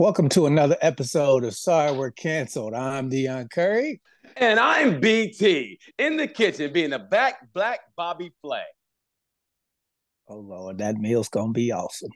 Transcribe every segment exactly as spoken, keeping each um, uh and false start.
Welcome to another episode of Sorry We're Cancelled. I'm Deion Curry. And I'm B T, in the kitchen, being a back black Bobby Flay. Oh, Lord, that meal's going to be awesome.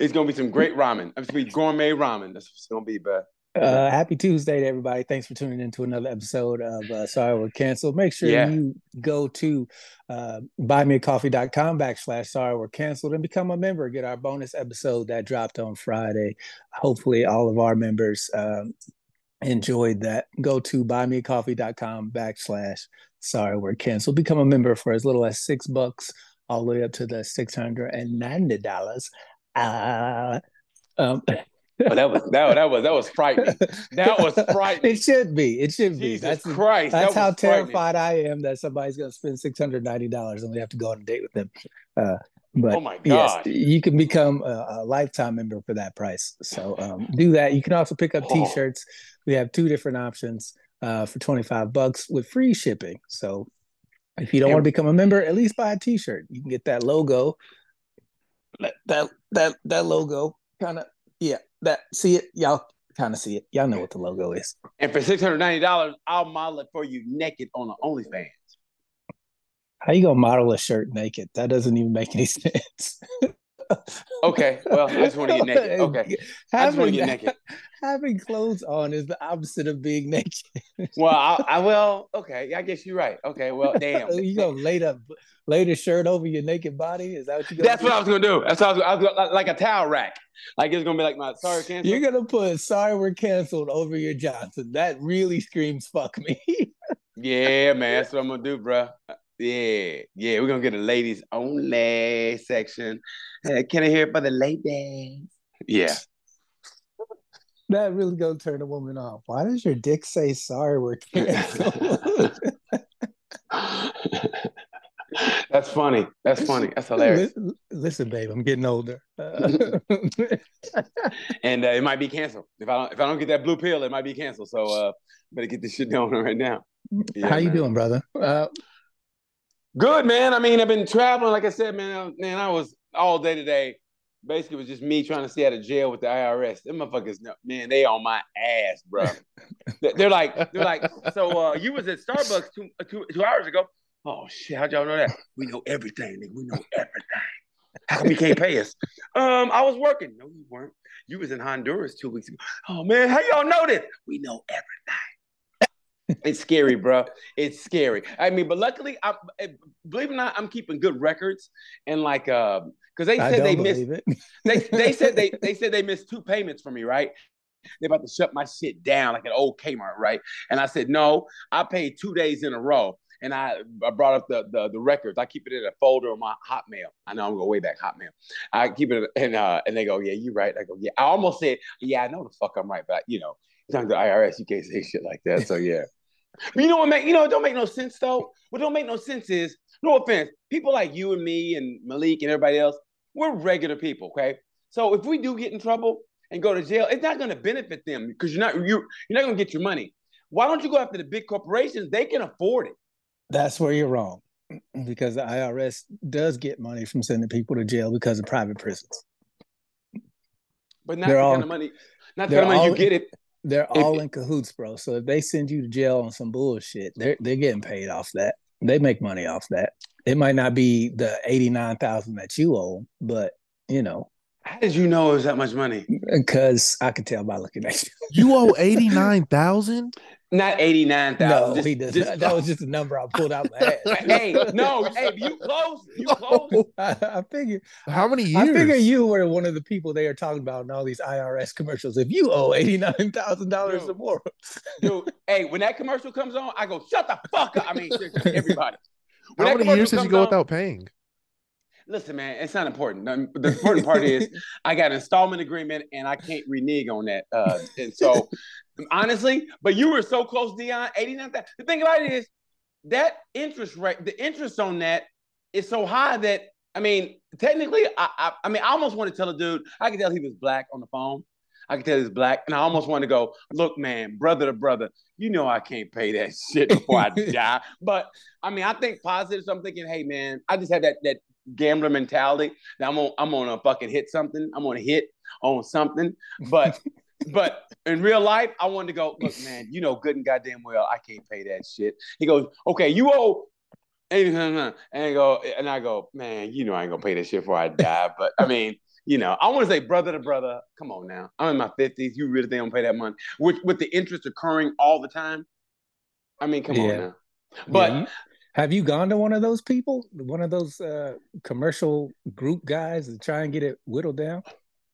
It's going to be some great ramen. It's going to be gourmet ramen. That's what it's going to be, bud. Uh, happy Tuesday to everybody. Thanks for tuning in to another episode of uh, Sorry We're Cancelled. Make sure yeah. you go to uh, buy me a coffee dot com backslash Sorry We're Cancelled and become a member. Get our bonus episode that dropped on Friday. Hopefully all of our members um, enjoyed that. Go to buy me a coffee dot com backslash Sorry We're Cancelled. Become a member for as little as six bucks. All the way up to the six hundred and ninety dollars. Uh, um. oh, that was that, that was that was frightening. That was frightening. It should be. It should be. Jesus that's Christ. That's that how terrified I am that somebody's going to spend six hundred ninety dollars and we have to go on a date with them. Uh, but oh my God! Yes, you can become a, a lifetime member for that price. So um, do that. You can also pick up T-shirts. We have two different options uh, for twenty five bucks with free shipping. So. If you don't want to become a member, at least buy a T-shirt. You can get that logo, that that that, that logo, kind of, yeah, that see it, y'all kind of see it. Y'all know what the logo is. And for six hundred ninety dollars, I'll model it for you naked on the OnlyFans. How you gonna model a shirt naked? That doesn't even make any sense. Okay, well, I just want to get naked. Okay, having, I just want to get naked. Having clothes on is the opposite of being naked. Well, I, I will. Okay, I guess you're right. Okay, well, damn. You gonna lay the lay the shirt over your naked body? Is that what you? That's do? What I was gonna do. That's what I was, I was gonna, like, like a towel rack. Like it's gonna be like my sorry canceled. You're gonna put Sorry We're Canceled over your Johnson. That really screams fuck me. Yeah, man, that's what I'm gonna do, bro. Yeah, yeah, we're gonna get a ladies only section. Hey, can I hear it for the ladies? Yeah. That really gonna turn a woman off. Why does your dick say sorry we're canceled? That's funny. That's funny. That's hilarious. Listen, listen babe, I'm getting older. Uh, and uh, it might be canceled. If I don't if I don't get that blue pill, it might be canceled. So uh better get this shit going right now. Yeah, how you man. doing, brother? Uh, Good, man. I mean, I've been traveling. Like I said, man, I, man, I was all day today. Basically, it was just me trying to stay out of jail with the I R S. Them motherfuckers, man, they on my ass, bro. They're like, they're like, so uh, you was at Starbucks two, two, two hours ago. Oh, shit. How'd y'all know that? We know everything, nigga. We know everything. How come you can't pay us? Um, I was working. No, you weren't. You was in Honduras two weeks ago. Oh, man, how y'all know this? We know everything. It's scary, bro. It's scary. I mean, but luckily, I, believe it or not, I'm keeping good records. And like, because uh, they said they missed, they they said they they said they missed two payments from me, right? They're about to shut my shit down like an old Kmart, right? And I said, no, I paid two days in a row. And I, I brought up the, the the records. I keep it in a folder on my Hotmail. I know I'm going way back, Hotmail. I keep it, in, uh, and they go, yeah, you're right. I go, yeah. I almost said, yeah, I know the fuck I'm right, but I, you know, talking to the I R S, you can't say shit like that. So yeah. But you know what, make you know it don't make no sense though. What don't make no sense is, no offense, people like you and me and Malik and everybody else, we're regular people, okay? So if we do get in trouble and go to jail, it's not going to benefit them because you're not you you're not going to get your money. Why don't you go after the big corporations? They can afford it. That's where you're wrong, because the I R S does get money from sending people to jail because of private prisons. But not the kind of money, not the kind of money you get it. They're all in cahoots, bro. So if they send you to jail on some bullshit, they're they're getting paid off that. They make money off that. It might not be the eighty-nine thousand dollars that you owe, but you know. How did you know it was that much money? Because I could tell by looking at you. You owe eighty-nine thousand dollars? Not eighty-nine thousand dollars. No, he doesn't. That was just a number I pulled out my ass. Hey, no, hey, you close. You close. I, I figure. How many years? I figure you were one of the people they are talking about in all these I R S commercials. If you owe eighty-nine thousand dollars or more. Dude, hey, when that commercial comes on, I go, shut the fuck up. I mean, everybody. When how many years did you go on, without paying? Listen, man, it's not important. The important part is I got an installment agreement and I can't renege on that. Uh, and so, honestly, but you were so close, Deion, eighty-nine thousand. The thing about it is that interest rate, the interest on that is so high that, I mean, technically, I I, I mean, I almost want to tell a dude, I could tell he was black on the phone. I could tell he was black. And I almost want to go, look, man, brother to brother, you know I can't pay that shit before I die. But, I mean, I think positive. So I'm thinking, hey, man, I just had that that gambler mentality. Now I'm on, I'm gonna fucking hit something. I'm gonna hit. on something. But but in real life, I wanted to go, look, man, you know good and goddamn well I can't pay that shit. He goes, okay, you owe. And I go, and I go, man, you know I ain't gonna pay this shit before I die. But I mean, you know, I want to say brother to brother. Come on now, I'm in my fifties. You really think I'm gonna pay that money with with the interest occurring all the time? I mean, come yeah. on now. But yeah. Have you gone to one of those people, one of those uh, commercial group guys, to try and get it whittled down?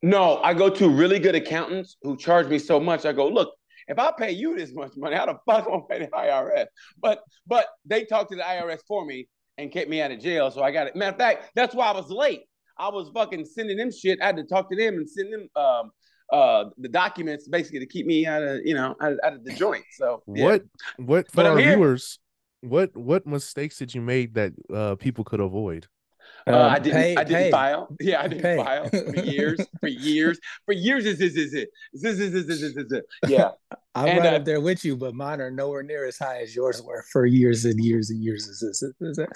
No, I go to really good accountants who charge me so much. I go, look, if I pay you this much money, how the fuck am I pay the I R S? But but they talked to the I R S for me and kept me out of jail, so I got it. Matter of fact, that's why I was late. I was fucking sending them shit. I had to talk to them and send them um, uh, the documents basically to keep me out of, you know, out, out of the joint. So yeah. what what for our viewers? What what mistakes did you make that uh, people could avoid? Uh, um, I didn't. Pay, I didn't pay. file. Yeah, I didn't pay. file for years. For years. For years. Is is is it? Is is is is is it? Yeah. I'm and, right uh, up there with you, but mine are nowhere near as high as yours were for years and years and years. Is is is that?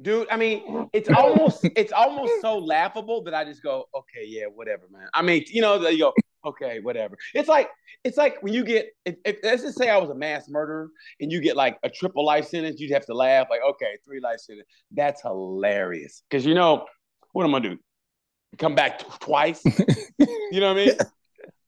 Dude, I mean, it's almost it's almost so laughable that I just go, okay, yeah, whatever, man. I mean, you know, you go, okay, whatever. It's like it's like when you get, if, if, let's just say I was a mass murderer and you get like a triple life sentence, you'd have to laugh like, okay, three life sentence. That's hilarious. Because you know, what am I gonna do? Come back t- twice? You know what I mean?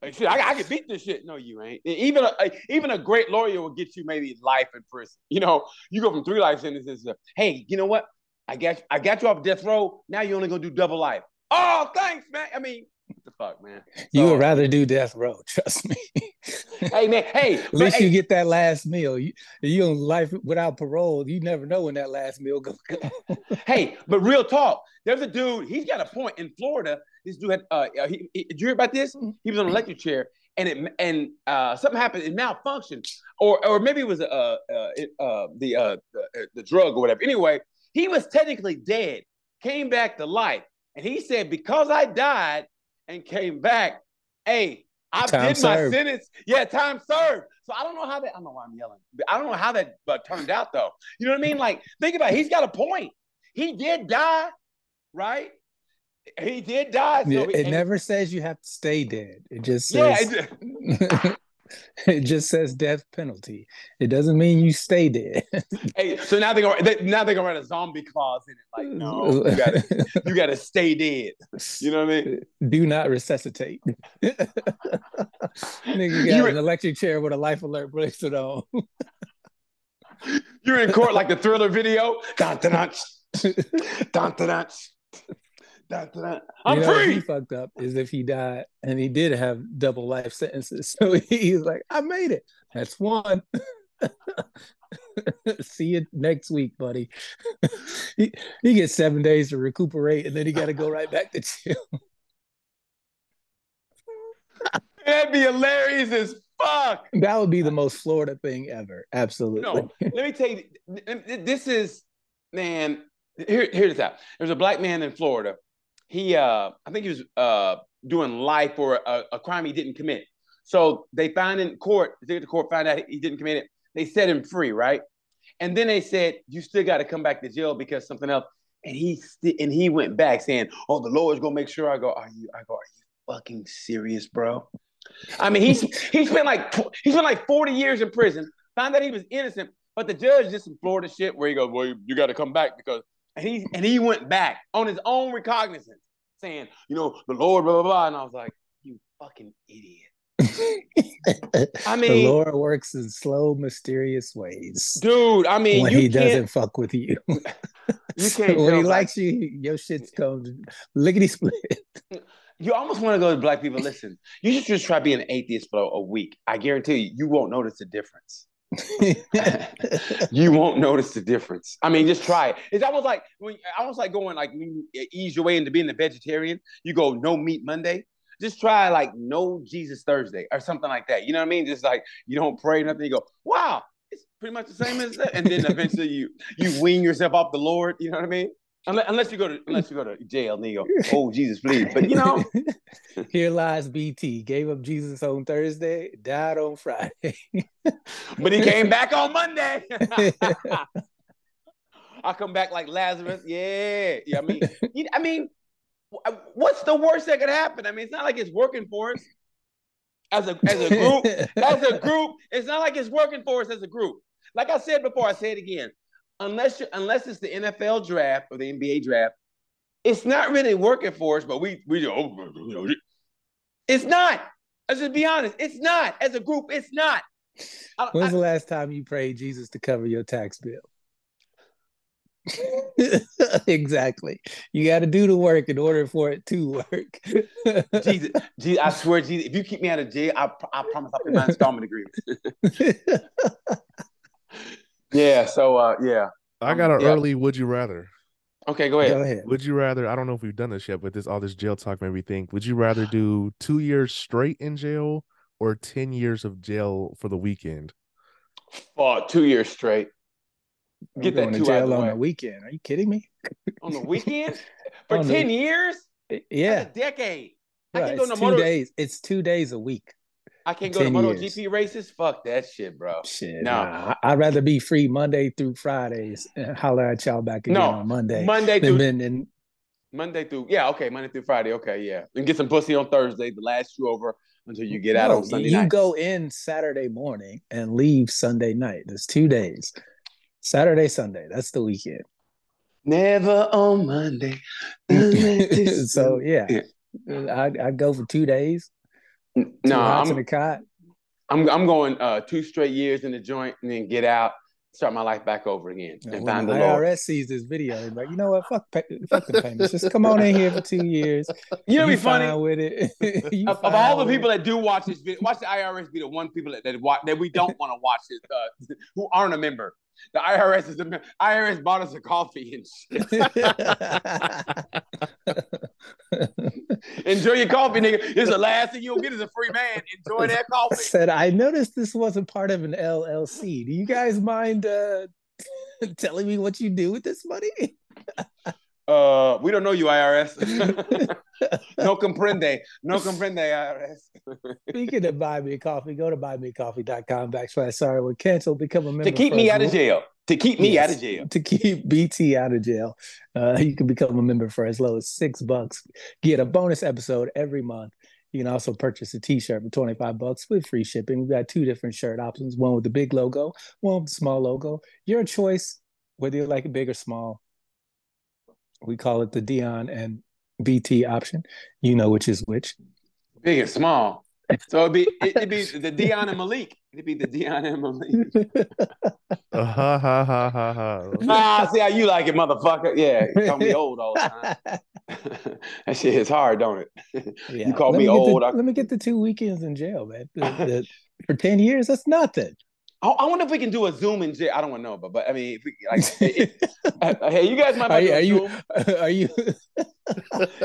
Like, shit, I, I can beat this shit. No, you ain't. Even a, a even a great lawyer will get you maybe life in prison. You know, you go from three life sentences to, hey, you know what? I got you, I got you off death row. Now you're only gonna do double life. Oh, thanks, man. I mean, what the fuck, man? So, you would rather do death row, trust me. Hey, man. Hey, at least hey. you get that last meal. You you on life without parole. You never know when that last meal goes. Hey, but real talk. There's a dude. He's got a point in Florida. This dude had. Uh, he, he, did you hear about this? He was on an electric chair, and it and uh, something happened. It malfunctioned, or or maybe it was uh, uh, it, uh the uh the, the drug or whatever. Anyway. He was technically dead, came back to life. And he said, because I died and came back, hey, I time did served. my sentence. Yeah, time served. So I don't know how that, I don't know why I'm yelling. But I don't know how that uh, turned out, though. You know what I mean? Like, think about it. He's got a point. He did die, right? He did die. So yeah, he, it never says you have to stay dead. It just says, yeah, it, it just says death penalty. It doesn't mean you stay dead. Hey, so now they're going they, now they're gonna write a zombie clause in it. Like, no, you gotta, you gotta stay dead. You know what I mean? Do not resuscitate. Nigga got you're, an electric chair with a life alert bracelet on. You're in court like the Thriller video. Dun dun dun dun dun dun, dun. I'm you know, free. He fucked up is if he died, and he did have double life sentences. So he's like, I made it. That's one. See you next week, buddy. he, he gets seven days to recuperate, and then he got to go right back to jail. That'd be hilarious as fuck. That would be the most Florida thing ever. Absolutely. No, let me tell you, this is, man, here, here's that. There's a black man in Florida. He, uh, I think he was uh, doing life for a, a crime he didn't commit. So they found in court, they get to court, found out he didn't commit it. They set him free, right? And then they said, you still got to come back to jail because something else. And he st- and he went back saying, oh, the Lord's going to make sure. I go, are you, I go, are you fucking serious, bro? I mean, he's, he spent like, tw- he spent like forty years in prison, found out he was innocent, but the judge did some Florida shit where he goes, well, you, you got to come back because. And he, and he went back on his own recognizance saying, you know, the Lord, blah, blah, blah. And I was like, you fucking idiot. I mean, the Lord works in slow, mysterious ways. Dude, I mean, when you he can't, doesn't fuck with you. You can't. When he like, likes you, your shit's going lickety split. You almost want to go to black people. Listen, you should just try being an atheist for a week. I guarantee you, you won't notice the difference. You won't notice the difference. I mean, just try it. It's almost like when almost like going like when you ease your way into being a vegetarian. You go no meat Monday. Just try like no Jesus Thursday or something like that. You know what I mean? Just like you don't pray nothing. You go, wow, it's pretty much the same as that. And then eventually you you wean yourself off the Lord. You know what I mean? Unless, unless you go to unless you go to jail, and then you go, oh Jesus, please. But you know, here lies B T. Gave up Jesus on Thursday, died on Friday, but he came back on Monday. I come back like Lazarus. Yeah, yeah. I mean, I mean, what's the worst that could happen? I mean, it's not like it's working for us as a as a group. as a group, it's not like it's working for us as a group. Like I said before, I say it again. Unless you, unless it's the N F L draft or the N B A draft, it's not really working for us. But we we oh, it's not. Let's just be honest. It's not as a group. It's not. I, When's I, the last time you prayed Jesus to cover your tax bill? Exactly. You got to do the work in order for it to work. Jesus, Jesus, I swear, Jesus, if you keep me out of jail, I, I promise I'll pay my installment agreement. Yeah. So, uh, yeah, I got an yeah. early. Would you rather? Okay, go ahead. go ahead. Would you rather? I don't know if we've done this yet, but this all this jail talk made me think. Would you rather do two years straight in jail or ten years of jail for the weekend? Oh, two years straight. Get that two jail out on the weekend. Are you kidding me? On the weekend for ten the... years? Yeah, that's a decade. Bro, I can go to motor... days. It's two days a week. I can't go to MotoGP races. Fuck that shit, bro. Shit, no, nah. I'd rather be free Monday through Fridays and holler at y'all back again no. on Monday. Monday through then, then... Monday through yeah, okay, Monday through Friday, okay, yeah, and get some pussy on Thursday to last you over until you get no, out on Sunday you night. You go in Saturday morning and leave Sunday night. There's two days. Saturday, Sunday. That's the weekend. Never on Monday. So yeah, I'd, I'd go for two days. No, nah, I'm, I'm I'm going uh, two straight years in the joint and then get out, start my life back over again. And when find the, the I R S Lord. Sees this video, they're like, you know what? Fuck, pay- fuck the payments. Just come on in here for two years. You know, be funny with it. you of, of all the people it. that do watch this video, watch the I R S be the one people that that, watch, that we don't want to watch this uh, who aren't a member. The I R S is a I R S bought us a coffee and shit. Enjoy your coffee, nigga. It's the last thing you'll get is a free man. Enjoy that coffee. I said, I noticed this wasn't part of an L L C. Do you guys mind uh, telling me what you do with this money? uh, we don't know you, I R S. No comprende. No comprende, I R S. Speaking of Buy Me a Coffee, go to buy me coffee dot com backslash sorry we're canceled. Become a member. To keep first. me out of jail. To keep me yes. out of jail. To keep B T out of jail. Uh, you can become a member for as low as six bucks. Get a bonus episode every month. You can also purchase a t-shirt for twenty-five bucks with free shipping. We've got two different shirt options. One with the big logo, one with the small logo. Your choice, whether you like it big or small. We call it the Deion and B T option, you know which is which. Big and small. So it'd be it'd be the Deion and Malik. It'd be the Deion and Malik. uh, ha ha ha ha ha. Ah, see how you like it, motherfucker. Yeah, you call me old all the time. That shit is hard, don't it? Yeah. You call let me, me old. The, I... Let me get the two weekends in jail, man. The, the, for ten years, that's nothing. I wonder if we can do a Zoom in jail. I don't want to know, but but I mean, if we, like, it, it, hey, you guys might be are, are you are you?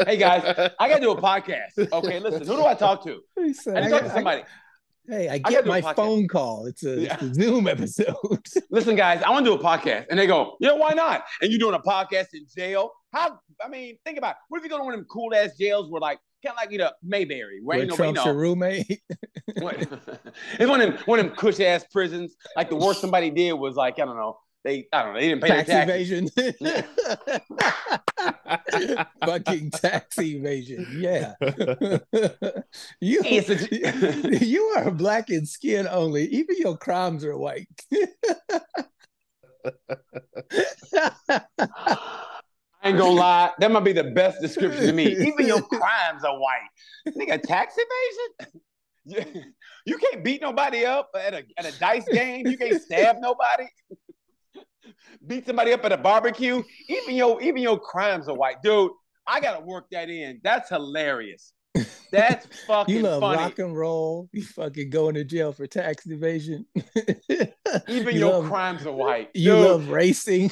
Hey guys, I gotta do a podcast. Okay, listen, who do I talk to? I, said, I, I talk got, to somebody. I, hey, I get I my phone call. It's a, yeah. it's a Zoom episode. Listen, guys, I want to do a podcast, and they go, yeah, why not? And you're doing a podcast in jail? How? I mean, think about it. What if you go to one of them cool ass jails where like. Kind of like, you know, Mayberry. Where, where ain't Trump's your roommate? It's one of them, one of them cush-ass prisons. Like, the worst somebody did was, like, I don't know. They, I don't know. They didn't pay tax evasion. Fucking tax evasion. Yeah. you, a, you are black in skin only. Even your crimes are white. I ain't gonna lie, that might be the best description to me. Even your crimes are white. Nigga, tax evasion? You, you can't beat nobody up at a at a dice game. You can't stab nobody. Beat somebody up at a barbecue. Even your even your crimes are white. Dude, I gotta work that in. That's hilarious. That's fucking you love funny. Rock and roll. You fucking going to jail for tax evasion. Even you your love, crimes are white. Dude, you love racing.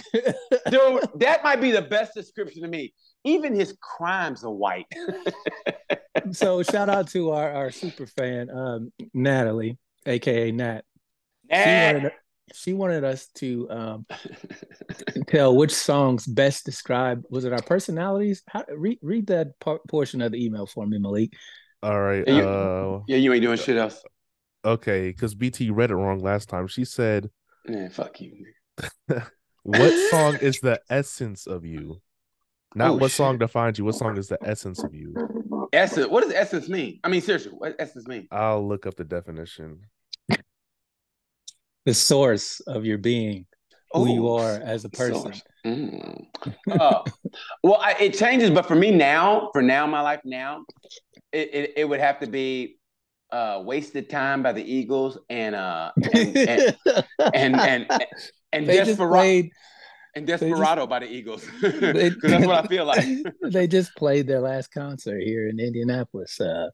Dude, that might be the best description to me. Even his crimes are white. So shout out to our, our super fan, um, Natalie, a k a. Nat. Nat. She wanted, she wanted us to um, tell which songs best describe, was it our personalities? How, read, read that par- portion of the email for me, Malik. All right. You, uh, yeah, you ain't doing shit else. Okay, because B T read it wrong last time. She said, man, fuck you. What song is the essence of you? Not oh, what shit. song defines you. What song is the essence of you? Essence. What does essence mean? I mean, seriously, what does essence mean? I'll look up the definition. The source of your being, who Ooh, you are as a person. Mm. uh, well, I, it changes, but for me now, for now, my life now, it it, it would have to be uh, "Wasted Time" by the Eagles and uh, and, and, and, and and and Desperado played, and Desperado just, by the Eagles. They, that's what I feel like. They just played their last concert here in Indianapolis uh,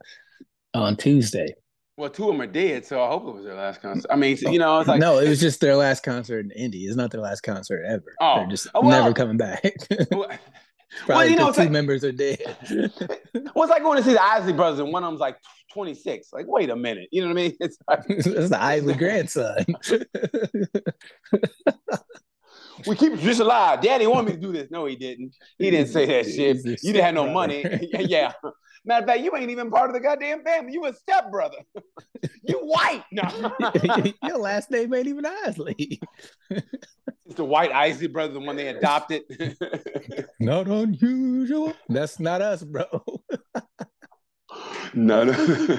on Tuesday. Well, two of them are dead, so I hope it was their last concert. I mean, you know, it's like... No, it was just their last concert in Indy. It's not their last concert ever. Oh, They're just oh, well, never coming back. Well, well, you know, two like, members are dead. Well, it's like going to see the Isley Brothers, and one of them's like twenty-six. Like, wait a minute. You know what I mean? It's like... That's the Isley grandson. We keep this alive. Daddy wanted me to do this. No, he didn't. He didn't say that shit. You didn't have no money. Yeah. Matter of fact, you ain't even part of the goddamn family. You a stepbrother. You white. No. Your last name ain't even Isley. It's the white Isley brother, the one they adopted. Not unusual. That's not us, bro. No, no.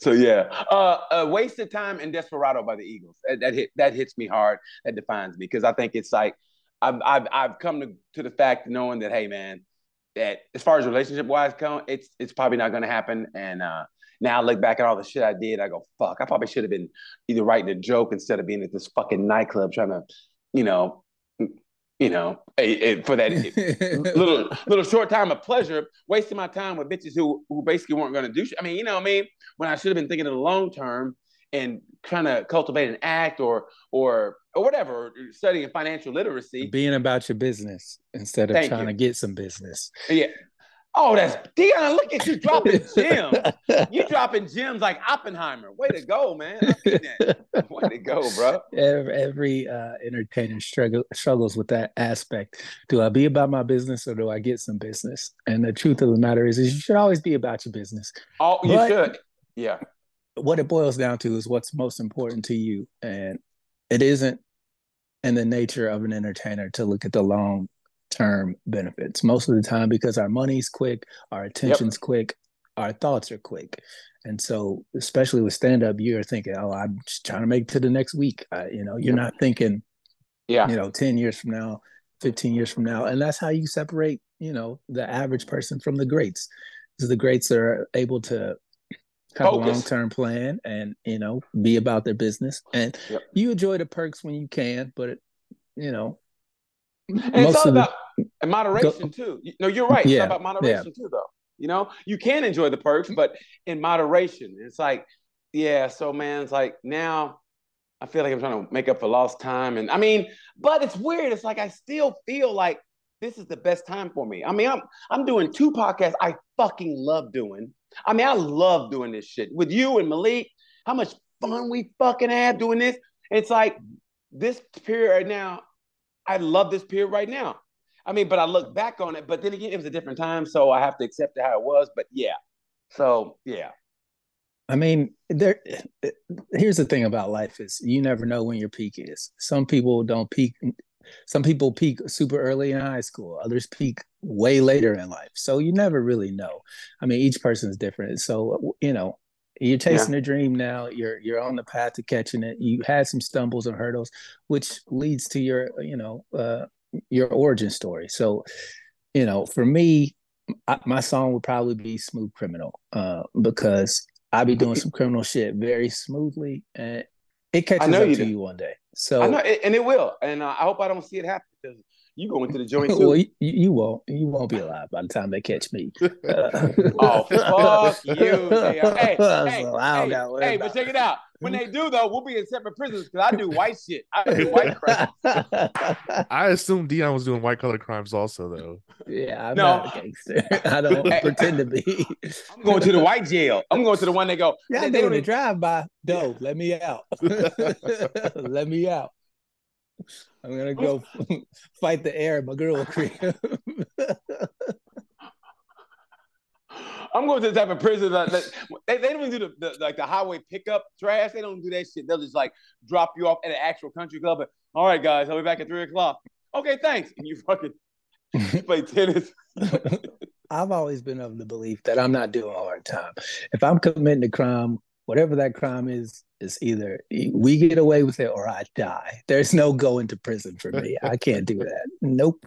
So yeah, uh, uh, "Wasted Time" and "Desperado" by the Eagles. That, that hit that hits me hard. That defines me because I think it's like I've I've I've come to, to the fact knowing that hey man, that as far as relationship wise go, it's it's probably not going to happen. And uh, now I look back at all the shit I did, I go fuck. I probably should have been either writing a joke instead of being at this fucking nightclub trying to, you know, you know, a, a, for that little little short time of pleasure, wasting my time with bitches who who basically weren't going to do shit. I mean, you know what I mean? When I should have been thinking of the long term and trying to cultivate an act or or or whatever, studying financial literacy. Being about your business instead of Thank trying you. to get some business. Yeah. Oh, that's Deion, look at you dropping gems. You dropping gems like Oppenheimer. Way to go, man. I see that. Way to go, bro. Every uh, entertainer struggle, struggles with that aspect. Do I be about my business or do I get some business? And the truth of the matter is, is you should always be about your business. Oh, you but should. Yeah. What it boils down to is what's most important to you. And it isn't in the nature of an entertainer to look at the long term benefits most of the time because our money's quick, our attention's yep. quick, our thoughts are quick. And so especially with stand-up, you're thinking, oh, I'm just trying to make it to the next week. I, you know, you're yep. not thinking, yeah, you know, ten years from now, fifteen years from now. And that's how you separate, you know, the average person from the greats, because the greats are able to have Focus. a long-term plan and, you know, be about their business. And yep. you enjoy the perks when you can, but, it, you know, And Most it's all about the, moderation, go, too. No, you're right. It's yeah, all about moderation, yeah. too, though. You know, you can enjoy the perks, but in moderation. It's like, yeah, so, man, it's like now I feel like I'm trying to make up for lost time. And I mean, but it's weird. It's like I still feel like this is the best time for me. I mean, I'm I'm doing two podcasts I fucking love doing. I mean, I love doing this shit. With you and Malik, how much fun we fucking have doing this. It's like this period right now, I love this period right now. I mean, but I look back on it, but then again, it was a different time, so I have to accept it how it was, but yeah. So, yeah. I mean, there. here's the thing about life is you never know when your peak is. Some people don't peak. Some people peak super early in high school. Others peak way later in life. So you never really know. I mean, each person is different. So, you know, you're chasing yeah. a dream now. You're you're on the path to catching it. You had some stumbles and hurdles, which leads to your, you know, uh, your origin story. So, you know, for me, I, my song would probably be "Smooth Criminal" uh, because I be doing some criminal shit very smoothly, and it catches up you to do. you one day. So, I know, and it will. And I hope I don't see it happen because you go into the joint too. Well, you, you won't. You won't be alive by the time they catch me. Uh, oh, fuck you! Hey, hey, so hey, hey, know, hey but check it out. When they do, though, we'll be in separate prisons because I do white shit. I do white crime. I assume Deion was doing white collar crimes also, though. Yeah, I'm no. not a gangster. I don't hey, pretend to be. I'm going to the white jail. I'm going to the one that go. Yeah, they, they doing a drive by. No, let me out. Let me out. I'm gonna go fight the air. My girl will creep. I'm going to the type of prison that, that they, they don't do the, the like the highway pickup trash. They don't do that shit. They'll just like drop you off at an actual country club. But, all right, guys, I'll be back at three o'clock. Okay, thanks. And you fucking you play tennis. I've always been of the belief that I'm not doing a hard time. If I'm committing a crime, whatever that crime is, is either we get away with it or I die. There's no going to prison for me. I can't do that. Nope.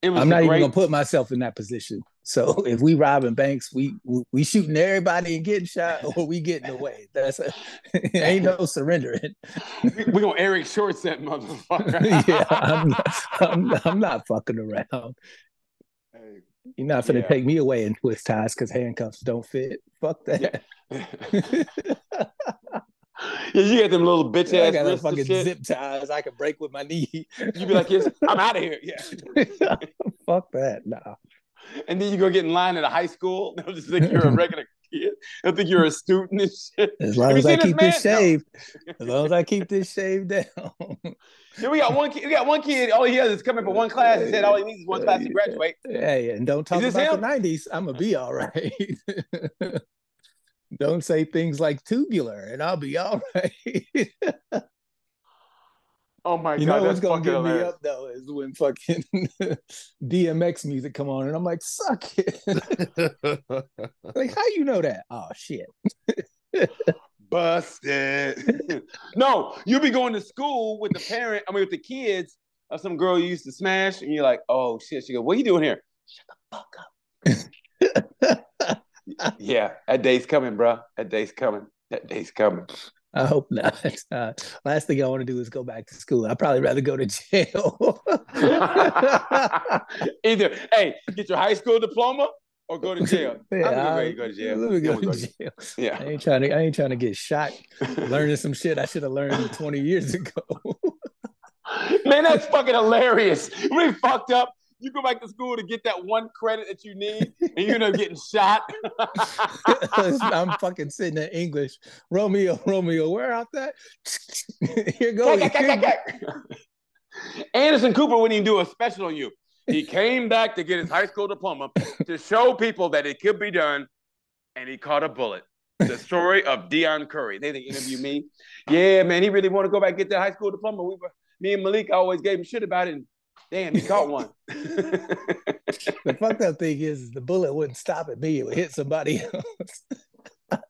It was I'm not great... even gonna put myself in that position. So if we robbing banks, we we shooting everybody and getting shot, or we getting away. That's a, ain't no surrendering. We, we gonna Eric Shorts that motherfucker. Yeah, I'm not, I'm, I'm not fucking around. Hey, you're not gonna yeah. take me away and twist ties because handcuffs don't fit. Fuck that. Yeah. Yeah, you got them little bitch ass. I got wrists fucking shit. Zip ties I can break with my knee. You be like, yes, I'm out of here. Yeah. Fuck that. Nah. And then you go get in line at a high school. They'll just think you're a regular kid. They'll think you're a student and shit. As long as I keep this, this shaved. No. As long as I keep this shaved down. Yeah, we got one kid. We got one kid. All he has is coming for one class. He said all he needs is one class to graduate. Yeah, yeah. And don't talk about him? The nineties. I'm gonna be all right. Don't say things like tubular, and I'll be all right. Oh my god! You know that's what's gonna get hilarious. Me up though is when fucking D M X music come on, and I'm like, "Suck it!" Like, how you know that? Oh shit! Busted. No, you'll be going to school with the parent. I mean, with the kids of some girl you used to smash, and you're like, "Oh shit!" She goes, "What are you doing here?" Shut the fuck up. Yeah, that day's coming, bro. That day's coming. That day's coming. I hope not. Uh, last thing I want to do is go back to school. I'd probably rather go to jail. Either, hey, get your high school diploma or go to jail. Yeah, I'm gonna go to jail. Let me go, go to jail. Yeah, I ain't trying to. I ain't trying to get shot learning some shit I should have learned twenty years ago. Man, that's fucking hilarious. We fucked up. You go back to school to get that one credit that you need, and you end up getting shot. I'm fucking sitting in English. Romeo, Romeo, where out that? Here goes. Anderson Cooper wouldn't even do a special on you. He came back to get his high school diploma to show people that it could be done, and he caught a bullet. The story of Deion Curry. They didn't interview me. Yeah, man, he really wanted to go back and get that high school diploma. We were, me and Malik always gave him shit about it. And, damn, he caught one. The fucked up thing is, is the bullet wouldn't stop at me. It would hit somebody else.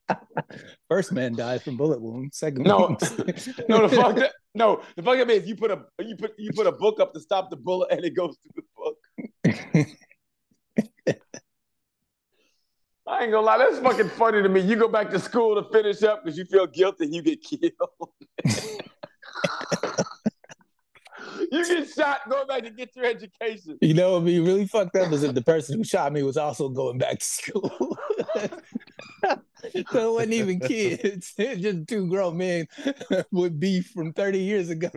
First man died from bullet wounds. Second no, wounds. no, the fucked up, no, the fucked up is you put a you put you put a book up to stop the bullet and it goes through the book. I ain't gonna lie, that's fucking funny to me. You go back to school to finish up because you feel guilty and you get killed. You get shot going back to get your education. You know what would be really fucked up is if the person who shot me was also going back to school. So it wasn't even kids. It was just two grown men with beef from thirty years ago.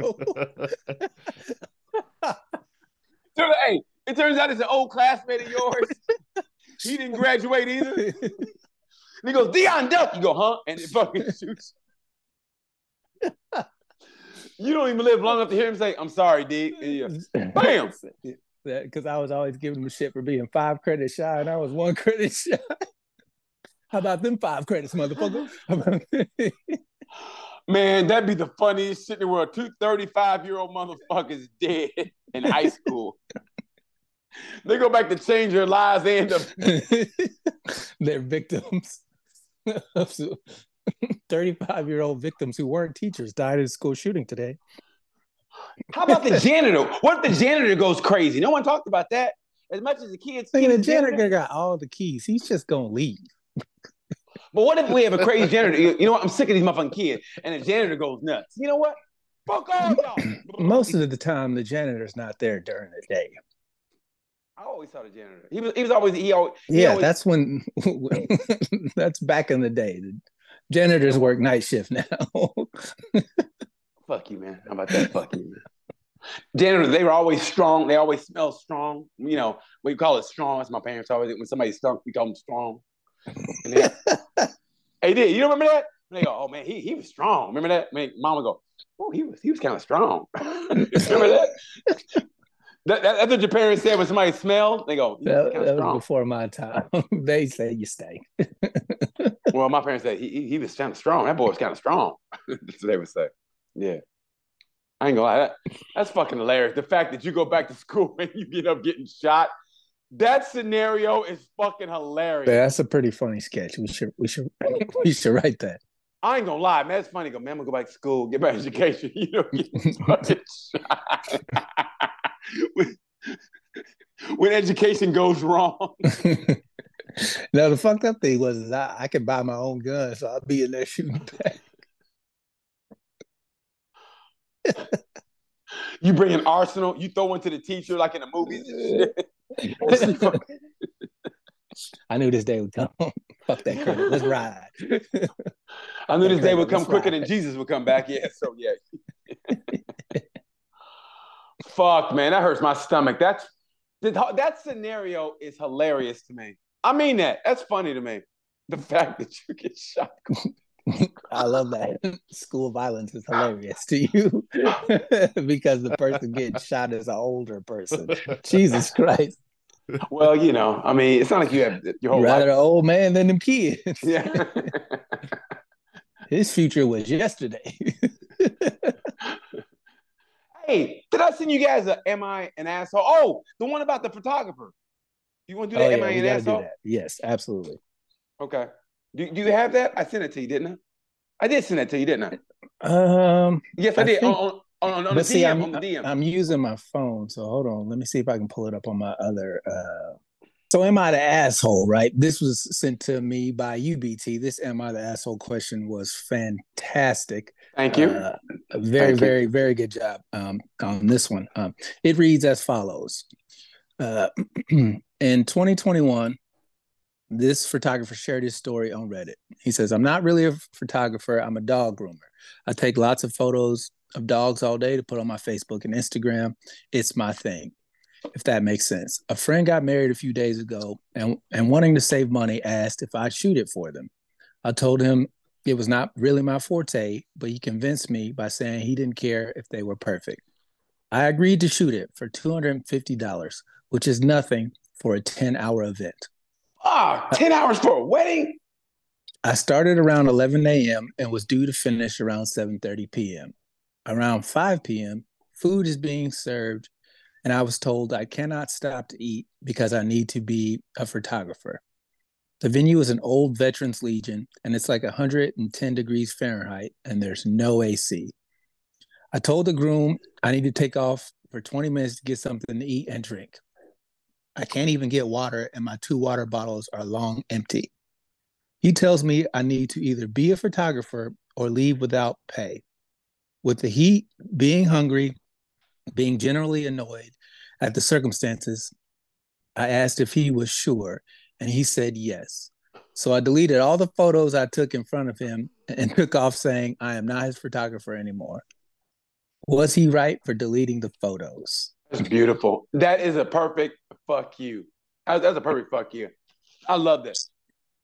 Hey, it turns out it's an old classmate of yours. He didn't graduate either. And he goes, Deion Duck. You go, huh? And it fucking shoots. You don't even live long enough to hear him say, I'm sorry, D. Yeah. Bam! Because I was always giving him shit for being five credits shy, and I was one credit shy. How about them five credits, motherfucker? Man, that'd be the funniest shit in the world. Two thirty-five-year-old motherfuckers dead in high school. They go back to change their lives. They end up... They're victims. thirty-five-year-old victims who weren't teachers died in a school shooting today. How about the janitor? What if the janitor goes crazy? No one talked about that as much as the kids. I mean, the janitor, janitor got all the keys. He's just going to leave. But what if we have a crazy janitor? You, you know what? I'm sick of these motherfucking kids. And the janitor goes nuts. You know what? Fuck all y'all. Most of the time, the janitor's not there during the day. I always saw the janitor. He was, he was always, he always. He yeah, always... that's when, that's back in the day. Janitors work night shift now. Fuck you, man. How about that? Fuck you, man. Janitors, they were always strong. They always smell strong. You know, we call it strong. That's my parents always. When somebody stunk, we call them strong. And they, hey, did you remember that? And they go, oh man, he he was strong. Remember that? Man, mama go, oh, he was he was kind of strong. Remember that? that? That that's what your parents said when somebody smelled. They go, that, that was before my time. They said you stink. Well, my parents said he, he he was kind of strong. That boy was kind of strong. That's what they would say. Yeah. I ain't gonna lie, that, that's fucking hilarious. The fact that you go back to school and you end up getting shot, that scenario is fucking hilarious. Yeah, that's a pretty funny sketch. We should, we should, we should write that. I ain't gonna lie, man. It's funny. Go, man. I'm gonna go back to school, get my education. You know, get fucking shot. when, when education goes wrong. Now the fucked up thing was is I, I could buy my own gun, so I'll be in there shooting back. You bring an arsenal, you throw one to the teacher like in the movies. I knew this day would come. Fuck that crap. Let's ride. I knew this day would come quicker than Jesus would come back. Yeah, so yeah. Fuck, man, that hurts my stomach. That's that scenario is hilarious to me. I mean that. That's funny to me. The fact that you get shot. I love that. School violence is hilarious to you because the person getting shot is an older person. Jesus Christ. Well, you know, I mean, it's not like you have your whole rather life. Rather an old man than them kids. Yeah. His future was yesterday. Hey, did I send you guys a Am I an Asshole? Oh, the one about the photographer. You want to do that? Oh, yeah, am I an asshole? Yes, absolutely. Okay. Do, do you have that? I sent it to you, didn't I? I did send it to you, didn't I? Um, yes, I, I did. Think, on on, on, the see, D M, I'm, on the D M. I'm using my phone, so hold on. Let me see if I can pull it up on my other. Uh... So am I the asshole, right? This was sent to me by you, B T. This Am I the Asshole question was fantastic. Thank you. Uh, very, Thank very, you. very good job um, on this one. Um, it reads as follows. Uh, in twenty twenty-one, this photographer shared his story on Reddit. He says, I'm not really a photographer. I'm a dog groomer. I take lots of photos of dogs all day to put on my Facebook and Instagram. It's my thing, if that makes sense. A friend got married a few days ago and, and wanting to save money asked if I'd shoot it for them. I told him it was not really my forte, but he convinced me by saying he didn't care if they were perfect. I agreed to shoot it for two hundred fifty dollars, which is nothing for a ten-hour event. Ah, oh, ten hours for a wedding? I started around eleven a m and was due to finish around seven thirty p m Around five p m, food is being served, and I was told I cannot stop to eat because I need to be a photographer. The venue is an old Veterans Legion, and it's like one hundred ten degrees Fahrenheit, and there's no A C. I told the groom I need to take off for twenty minutes to get something to eat and drink. I can't even get water, and my two water bottles are long empty. He tells me I need to either be a photographer or leave without pay. With the heat, being hungry, being generally annoyed at the circumstances, I asked if he was sure, and he said yes. So I deleted all the photos I took in front of him and took off saying I am not his photographer anymore. Was he right for deleting the photos? That's beautiful. That is a perfect fuck you. That's a perfect fuck you. I love this.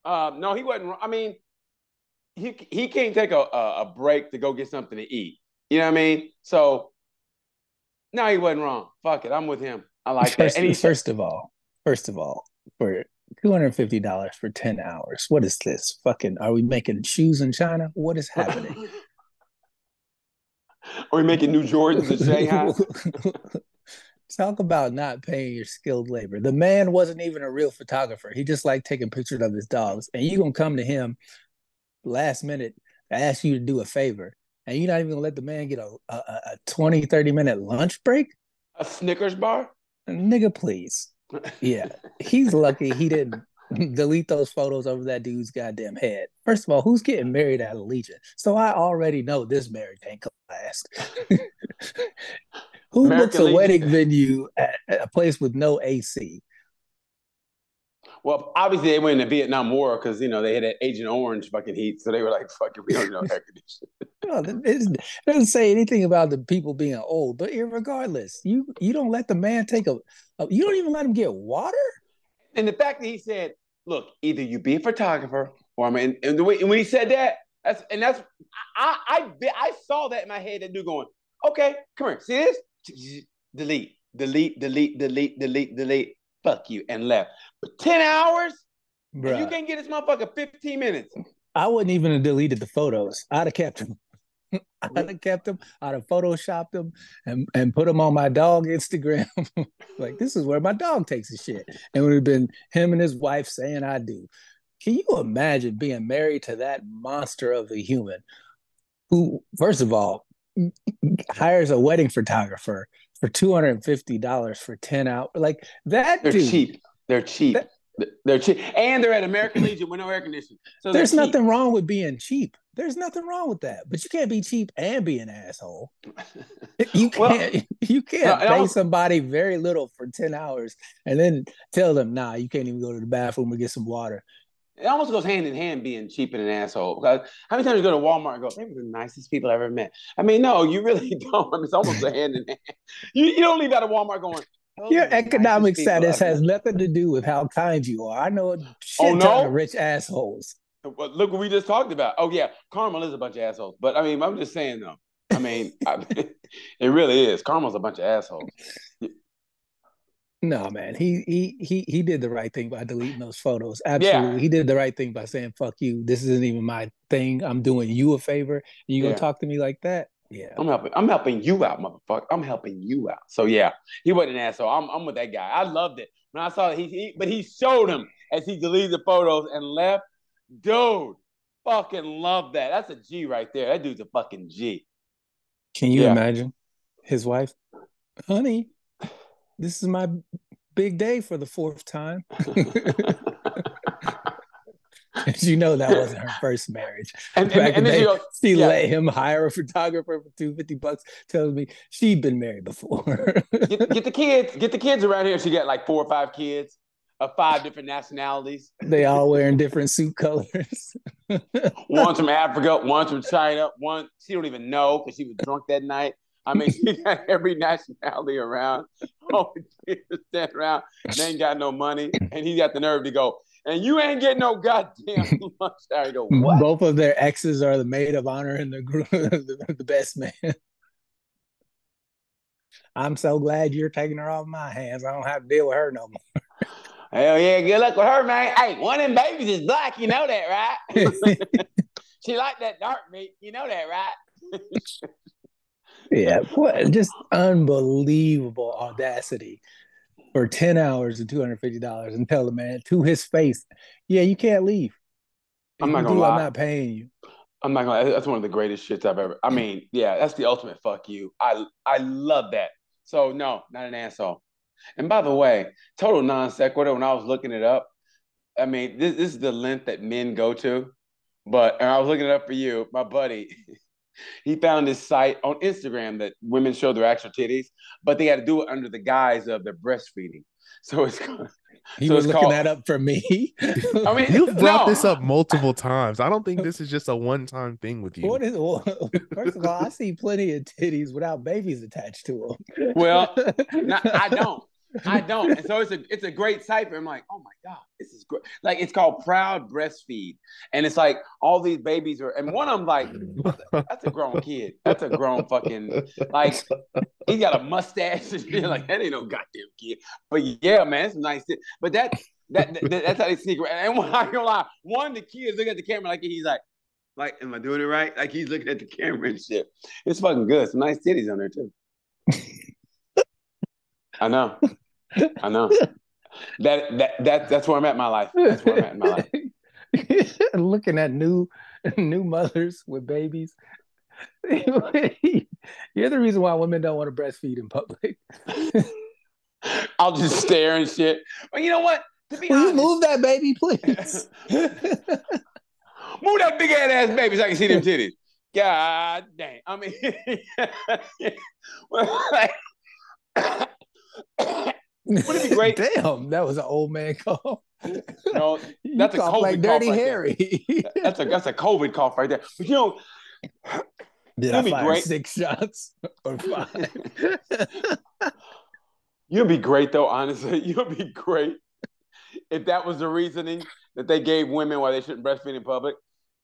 Um, no, he wasn't wrong. I mean, he he can't take a, a break to go get something to eat. You know what I mean? So, no, he wasn't wrong. Fuck it. I'm with him. I like first, that. And he, first of all, first of all, for two hundred fifty dollars for ten hours, what is this? Fucking, are we making shoes in China? What is happening? Are we making new Jordans in Shanghai? Talk about not paying your skilled labor. The man wasn't even a real photographer. He just liked taking pictures of his dogs. And you're going to come to him last minute, ask you to do a favor. And you're not even going to let the man get a, a, a twenty, thirty minute lunch break? A Snickers bar? Nigga, please. Yeah. He's lucky he didn't delete those photos over that dude's goddamn head. First of all, who's getting married at a Legion? So I already know this marriage ain't gonna last. Who American books a Legion wedding venue at a place with no A C? Well, obviously they went in the Vietnam War because, you know, they had that Agent Orange fucking heat. So they were like, fuck it, we don't know air conditioning. No, it doesn't say anything about the people being old, but irregardless, you you don't let the man take a, a, you don't even let him get water? And the fact that he said, look, either you be a photographer or I'm in. And the way, and when he said that, that's and that's, I, I, I saw that in my head, that dude going, okay, come here. See this? Delete, delete, delete, delete, delete, delete. Fuck you, and left. But ten hours? Bruh. You can't get this motherfucker fifteen minutes. I wouldn't even have deleted the photos. I'd have kept them. I'd have kept them. I'd have photoshopped them and, and put them on my dog Instagram. Like, this is where my dog takes his shit. And it would have been him and his wife saying, I do. Can you imagine being married to that monster of a human who, first of all, hires a wedding photographer for two hundred fifty dollars for ten hours? Like, that They're dude. Cheap. They're cheap. That, They're cheap, and they're at American Legion with no air conditioning. So there's nothing wrong with being cheap. There's nothing wrong with that, but you can't be cheap and be an asshole. You can't. Well, you can't no, pay somebody very little for ten hours and then tell them, "Nah, you can't even go to the bathroom or get some water." It almost goes hand in hand, being cheap and an asshole. How many times you go to Walmart and go, they were the nicest people I ever met? I mean, no, you really don't. I mean, it's almost a hand in hand. You you don't leave out of Walmart going, your economic status has nothing to do with how kind you are. I know a shit oh, no? ton of rich assholes. But look what we just talked about. Oh, yeah. Carmel is a bunch of assholes. But, I mean, I'm just saying, though. I mean, I, it really is. Carmel's a bunch of assholes. No, man. He he he he did the right thing by deleting those photos. Absolutely. Yeah. He did the right thing by saying, fuck you. This isn't even my thing. I'm doing you a favor. And you're going to yeah. talk to me like that? Yeah, I'm helping. I'm helping you out, motherfucker. I'm helping you out. So yeah, he wasn't an asshole. I'm, I'm with that guy. I loved it when I saw it. He, he but he showed him as he deleted the photos and left. Dude, fucking love that. That's a G right there. That dude's a fucking G. Can you yeah. imagine his wife, honey? This is my big day for the fourth time. You know that wasn't her first marriage. And, and, and then she yeah. let him hire a photographer for two fifty bucks. Tells me she'd been married before. get, get the kids, get the kids around here. She got like four or five kids of five different nationalities. They all wearing different suit colors. One's from Africa, one's from China, one she don't even know because she was drunk that night. I mean, she got every nationality around. Oh, stand around. They ain't got no money, and he got the nerve to go, and you ain't getting no goddamn lunch. I go, what? Both of their exes are the maid of honor in the group, the, the best man. I'm so glad you're taking her off my hands. I don't have to deal with her no more. Hell yeah, good luck with her, man. Hey, one of them babies is black. You know that, right? She like that dark meat. You know that, right? Yeah, what? Just unbelievable audacity. For ten hours and two hundred fifty dollars and tell the man to his face, yeah, you can't leave. If I'm not going to lie. I'm not paying you. I'm not going to That's one of the greatest shits I've ever. I mean, yeah, that's the ultimate fuck you. I I love that. So, no, not an asshole. And by the way, total non sequitur, when I was looking it up, I mean, this, this is the length that men go to. But and I was looking it up for you, my buddy. He found this site on Instagram that women show their actual titties, but they had to do it under the guise of their breastfeeding. So it's called, he so was it's looking called, that up for me. I mean, you brought no. this up multiple times. I don't think this is just a one-time thing with you. What is, well, first of all, I see plenty of titties without babies attached to them. Well, not, I don't. I don't. And so it's a it's a great site. I'm like, oh my God, this is great. Like, it's called Proud Breastfeed. And it's like all these babies are, and one of them like, that's a grown kid. That's a grown fucking, like, he's got a mustache and shit. Like, that ain't no goddamn kid. But yeah, man, it's nice. But that, that, that that's how they sneak around. And I'm not gonna lie, one of the kids looking at the camera like he's like, like, am I doing it right? Like, he's looking at the camera and shit. It's fucking good. Some nice titties on there too. I know. I know. That that that that's where I'm at in my life. That's where I'm at in my life. Looking at new new mothers with babies. You're the reason why women don't want to breastfeed in public. I'll just stare and shit. But you know what? To be honest, you move that baby, please. Move that big ass baby so I can see them titties. God dang. I mean, well, like, wouldn't it be great? Damn, that was an old man call. No, that's a COVID like Dirty cough right Harry. There. That's a that's a COVID cough right there. But you know, did I fire great. six shots or five? You'll be great though, honestly. You'll be great if that was the reasoning that they gave women why they shouldn't breastfeed in public,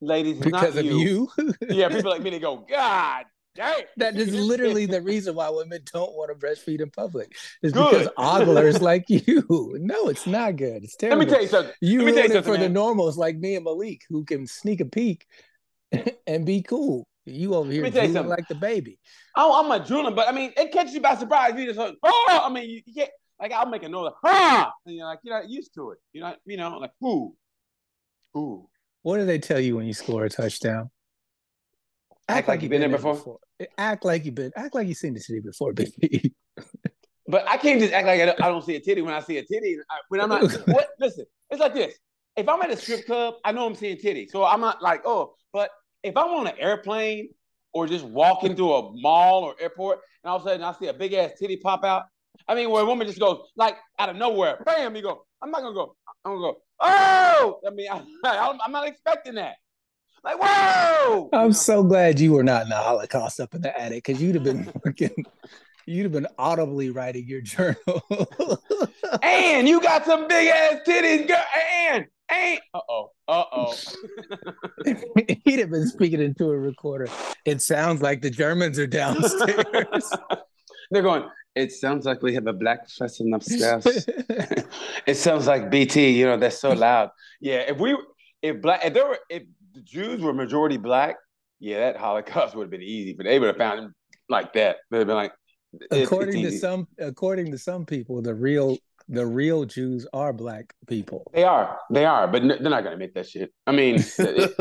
ladies. Because not of you. you? Yeah, people like me they go, God. Dang. That is literally the reason why women don't want to breastfeed in public. It's good. Because oglers like you. No, it's not good. It's terrible. Let me tell you something. You ruin it for man. the normals like me and Malik, who can sneak a peek and be cool. You over here drooling like the baby. Oh, I'm not drooling, but I mean, it catches you by surprise. You just like, oh, I mean, you, you can't, like, I'll make a noise, like, ah, and you're like, you're not used to it. You're not, you know, like, ooh, ooh. What do they tell you when you score a touchdown? Act, act like, like you've been, been there before. before. Act like you've been, act like you've seen the city before, baby. But I can't just act like I don't, I don't see a titty when I see a titty. I, when I'm not, what? Listen, it's like this. If I'm at a strip club, I know I'm seeing titty. So I'm not like, oh, but if I'm on an airplane or just walking through a mall or airport, and all of a sudden I see a big ass titty pop out. I mean, where a woman just goes like out of nowhere, bam, you go, I'm not gonna go, I'm gonna go, oh, I mean, I, I, I'm not expecting that. Like, whoa! I'm so glad you were not in the Holocaust up in the attic, because you'd have been working. You'd have been audibly writing your journal. And you got some big ass titties, girl. And, and. Uh-oh. Uh-oh. He'd have been speaking into a recorder. It sounds like the Germans are downstairs. They're going, it sounds like we have a black person upstairs. It sounds like B T, you know, that's so loud. Yeah, if we, if black, if there were, if the Jews were majority black, yeah, that Holocaust would have been easy, but they would have found him like that. They'd have been like, according to some according to some people, the real the real Jews are black people. They are. They are. But they're not going to make that shit. I mean, it, hey,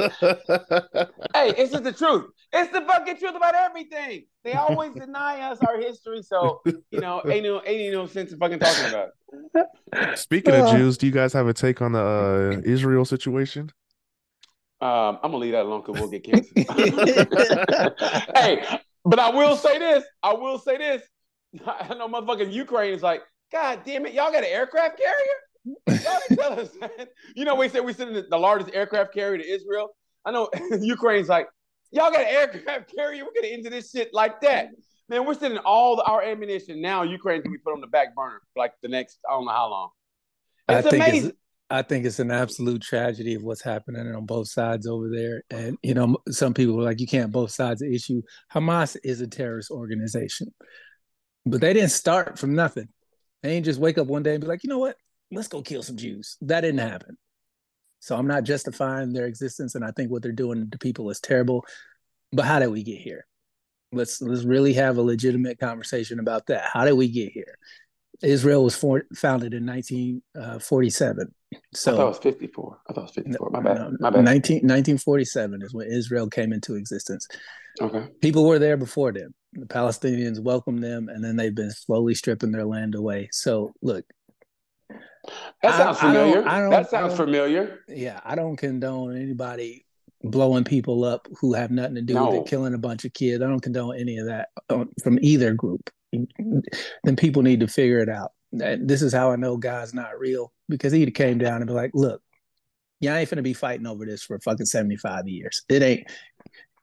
it's just the truth. It's the fucking truth about everything. They always deny us our history. So, you know, ain't no, ain't no sense in fucking talking about it. Speaking uh, of Jews, do you guys have a take on the uh, Israel situation? Um, I'm going to leave that alone because we'll get canceled. Hey. But I will say this. I will say this. I know motherfucking Ukraine is like, God damn it, y'all got an aircraft carrier? Y'all didn't tell us, man. You know, we said we sent the largest aircraft carrier to Israel. I know Ukraine's like, y'all got an aircraft carrier? We're going to end this shit like that. Man, we're sending all our ammunition now. Ukraine's going to be put on the back burner for like the next, I don't know how long. It's I think amazing. It's, I think it's an absolute tragedy of what's happening on both sides over there. And, you know, some people are like, you can't both sides of the issue. Hamas is a terrorist organization, but they didn't start from nothing. They didn't just wake up one day and be like, you know what? Let's go kill some Jews. That didn't happen. So I'm not justifying their existence. And I think what they're doing to people is terrible. But how did we get here? Let's let's really have a legitimate conversation about that. How did we get here? Israel was for, founded in nineteen forty-seven. So I thought it was fifty-four. I thought it was fifty-four. My bad. My bad. nineteen forty-seven is when Israel came into existence. Okay. People were there before them. The Palestinians welcomed them, and then they've been slowly stripping their land away. So look. That sounds I, familiar. I don't, I don't, that sounds familiar. Yeah, I don't condone anybody blowing people up who have nothing to do no. with it, killing a bunch of kids. I don't condone any of that from either group. Then people need to figure it out. This is how I know God's not real, because he'd have came down and be like, look, y'all ain't finna be fighting over this for fucking seventy-five years. It ain't.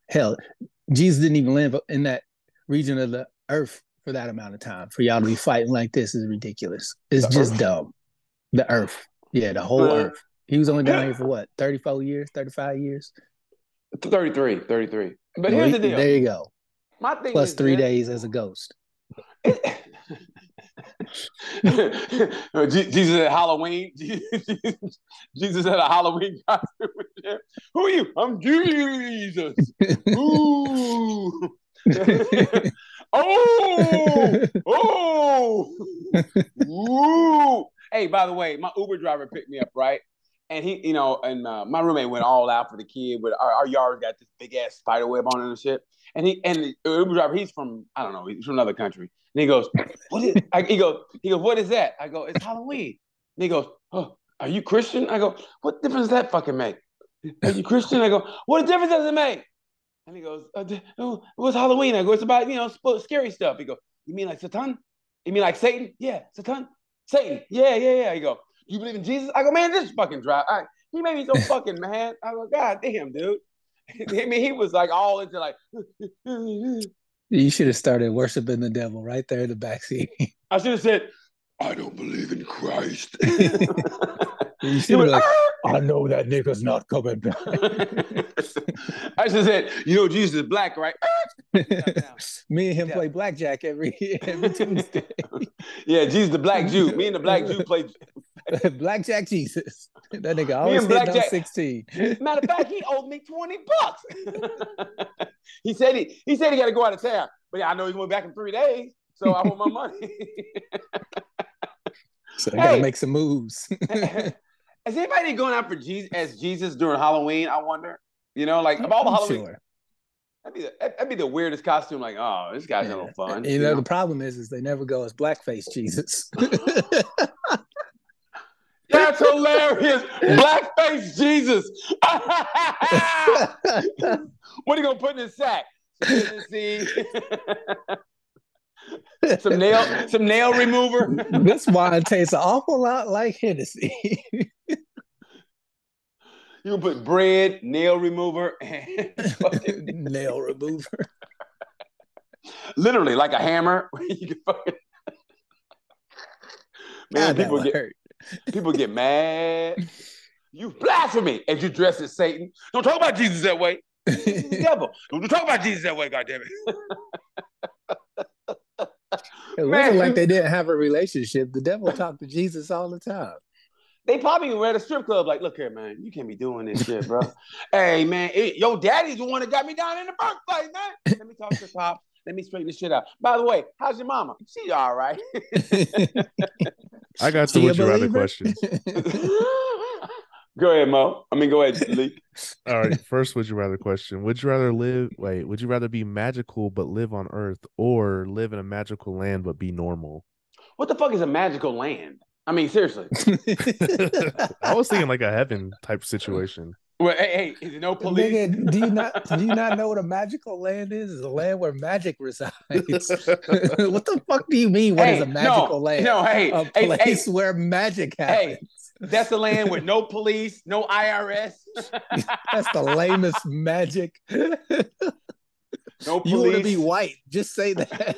Hell, Jesus didn't even live in that region of the earth for that amount of time. For y'all to be fighting like this is ridiculous. It's the just earth. dumb. The earth. Yeah, the whole uh, earth. He was only down here for what? thirty-four years? thirty-five years? thirty-three. thirty-three. But well, here's the deal. There you go. My thing Plus is three that- days as a ghost. Jesus at Halloween. Jesus at a Halloween costume. Who are you? I'm Jesus. Ooh. Oh. Oh. Ooh. Hey, by the way, my Uber driver picked me up, right? And he, you know, and uh, my roommate went all out for the kid. But our, our yard got this big ass spider web on it and shit. And he and the Uber driver, he's from, I don't know, he's from another country. And he goes, what is? I, he goes, he goes, what is that? I go, it's Halloween. And he goes, oh, are you Christian? I go, what difference does that fucking make? Are you Christian? I go, what difference does it make? And he goes, oh, what's Halloween? I go, it's about, you know, scary stuff. He goes, you mean like Satan? You mean like Satan? Yeah, Satan, Satan. Yeah, yeah, yeah. He goes, you believe in Jesus? I go, man, this fucking drive. I, he made me so fucking mad. I go, God damn, dude. I mean, he was like all into like. You should have started worshiping the devil right there in the backseat. I should have said, I don't believe in Christ. You should have like, I know that nigga's not coming back. I should have said, you know, Jesus is black, right? Me and him yeah. play blackjack every every Tuesday. Yeah, Jesus the black Jew. Me and the black Jew play blackjack Jesus. That nigga always hit on sixteen. Matter of fact, he owed me twenty bucks. He said he he said he got to go out of town, but I know he's going back in three days, so I want my money. So I hey. Gotta make some moves. Is anybody going out for Jesus as Jesus during Halloween? I wonder. You know, like of all the Halloween. Sure. That'd be, the, that'd be the weirdest costume. Like, oh, this guy's yeah. having fun. You, you know, know, the problem is, is they never go as blackface Jesus. That's hilarious. Blackface Jesus. What are you going to put in his sack? some nail some nail remover. This wine tastes an awful lot like Hennessy. You put bread, nail remover, and fucking nail remover. Literally, like a hammer. You can fucking... Man, people get hurt. People get mad. You blasphemy as you dress as Satan. Don't talk about Jesus that way. He's the devil. Don't talk about Jesus that way, goddammit. It wasn't Man. Like they didn't have a relationship. The devil talked to Jesus all the time. They probably were at a strip club like, look here, man, you can't be doing this shit, bro. Hey, man, it, your daddy's the one that got me down in the birthplace, man. Let me talk to Pop. Let me straighten this shit out. By the way, how's your mama? She's all right. I got the would you rather questions. Go ahead, Mo. I mean, go ahead, Leek. All right. First, would you rather question. Would you rather live, wait, would you rather be magical but live on Earth, or live in a magical land but be normal? What the fuck is a magical land? I mean, seriously. I was thinking like a heaven type situation. Well, hey, hey, is it no police? Nigga, do you not do you not know what a magical land is? It's a land where magic resides. What the fuck do you mean? What hey, is a magical no, land? No, hey, a hey, place hey, where magic happens. Hey, that's a land with no police, no I R S. That's the lamest magic. No police. You want to be white? Just say that.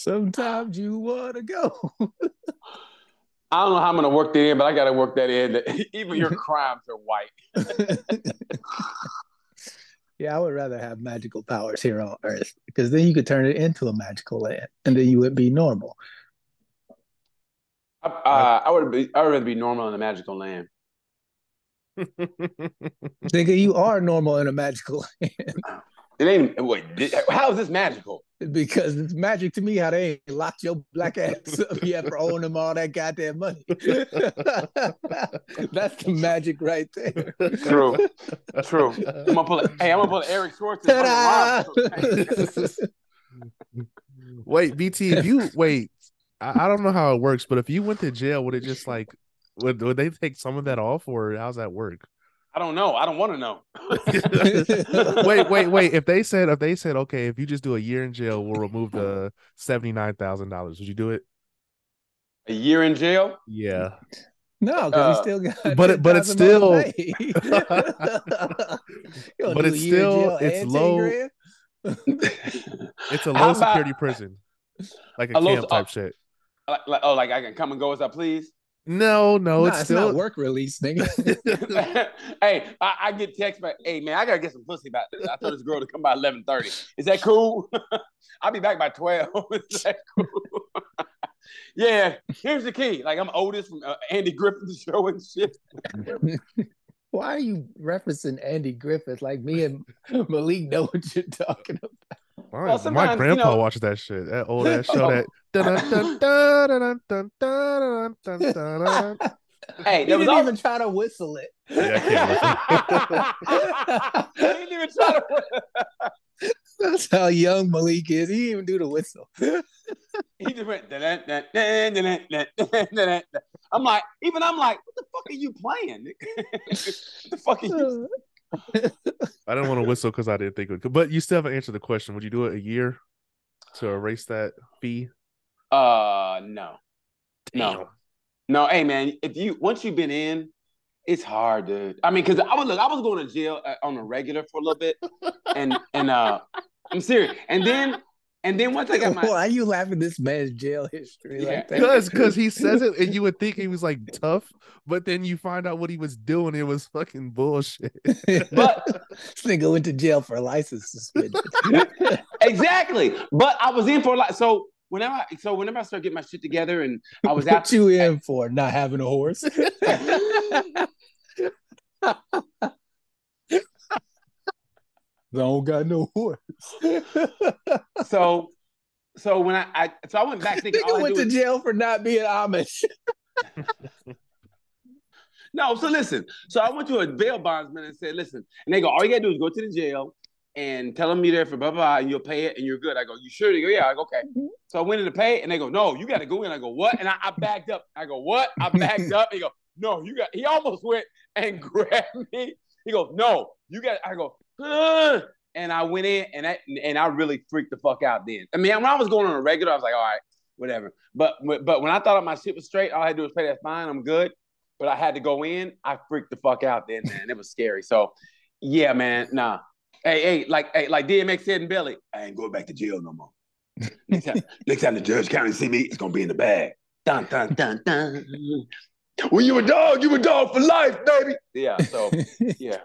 Sometimes you want to go. I don't know how I'm going to work that in, but I got to work that in. Even your crimes are white. Yeah, I would rather have magical powers here on Earth, because then you could turn it into a magical land and then you would be normal. I, uh, I would be, I would rather be normal in a magical land. Nigga, you are normal in a magical land. It ain't. Wait, how is this magical? Because it's magic to me how they ain't locked your black ass up yet for owing them all that goddamn money. That's the magic right there. True, true. I'm gonna pull it. Hey, I'm gonna pull it Eric Schwartz. Wait, B T, if you wait, I, I don't know how it works, but if you went to jail, would it just like would would they take some of that off, or how's that work? I don't know. I don't want to know. wait, wait, wait. If they said, if they said, okay, if you just do a year in jail, we'll remove the seventy-nine thousand dollars. Would you do it? A year in jail? Yeah. No, because uh, we still got. But it, but it's still. But it's still. It's low. It's a low security security prison, like a, a camp low, type uh, shit. Like, like, oh, like I can come and go as I please. No, no, nah, it's, it's still not work release, nigga. Hey, I, I get text back. Hey, man, I gotta get some pussy about this. I told this girl to come by eleven thirty. Is that cool? I'll be back by twelve. Is that cool? Yeah, here's the key. Like I'm Otis from uh, Andy Griffith's show and shit. Why are you referencing Andy Griffith? Like me and Malik know what you're talking about. Well, my grandpa you know, watched that shit. That old ass show that. Hey, he didn't all... even try to whistle it. Yeah, I can't whistle. He didn't even try to. That's how young Malik is. He didn't even do the whistle. He just went. I'm like, even I'm like, what the fuck are you playing? What the fuck are you? I don't want to whistle because I didn't think it could, but you still haven't answered the question. Would you do it a year to erase that fee? Uh, no. Damn. No. No, hey, man, if you once you've been in, it's hard, dude. I mean, because I was look, I was going to jail uh, on a regular for a little bit, and and uh, I'm serious. And then and then once I got my, why are you laughing this man's jail history? Yeah. Like that? Because because he says it, and you would think he was like tough, but then you find out what he was doing. It was fucking bullshit. But this nigga went to jail for a license suspension. Exactly, but I was in for a lot, so. Whenever I, so whenever I started getting my shit together and I was out. What you in I, for? Not having a horse? I don't got no horse. so, so when I, I so I went back thinking, all I went to is... jail for not being Amish. No, so listen. So I went to a bail bondsman and said, listen, and they go, all you gotta do is go to the jail and tell them you're there for blah, blah, blah, and you'll pay it and you're good. I go, you sure? They go, yeah. I go, okay. So I went in to pay it and they go, no, you gotta go in. I go, what? And I, I backed up. I go, what? I backed up. They go, no, you got, he almost went and grabbed me. He goes, no, you got, I go, ugh. And I went in and I, and I really freaked the fuck out then. I mean, when I was going on a regular, I was like, all right, whatever. But, but when I thought my shit was straight, all I had to do was pay that fine, I'm good. But I had to go in, I freaked the fuck out then, man. It was scary. So, yeah, man, nah. Hey, hey, like hey, like D M X said in Belly, I ain't going back to jail no more. Next time, next time the judge county see me, it's going to be in the bag. Dun, dun, dun, dun. When you a dog, you a dog for life, baby. Yeah, so, yeah.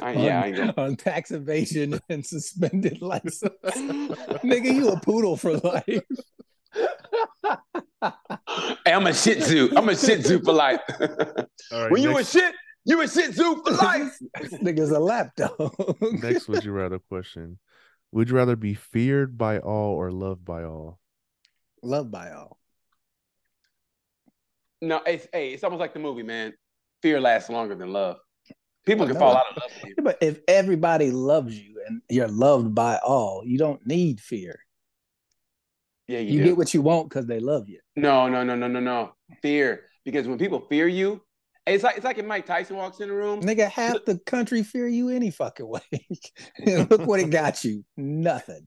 I, yeah, on, I ain't gonna... on tax evasion and suspended license. Nigga, you a poodle for life. Hey, I'm a shih tzu. I'm a shih tzu for life. Right, when you next... a shit, you a shih tzu for life. Nigga's a lap dog. Next, would you rather question? Would you rather be feared by all or loved by all? Loved by all. No, it's hey, it's almost like the movie, man. Fear lasts longer than love. People can fall out of love with you. But if everybody loves you and you're loved by all, you don't need fear. Yeah, you, you do. Get what you want because they love you. No, no, no, no, no, no. Fear. Because when people fear you, it's like it's like if Mike Tyson walks in the room. Nigga, half the country fear you any fucking way. Look what it got you. Nothing.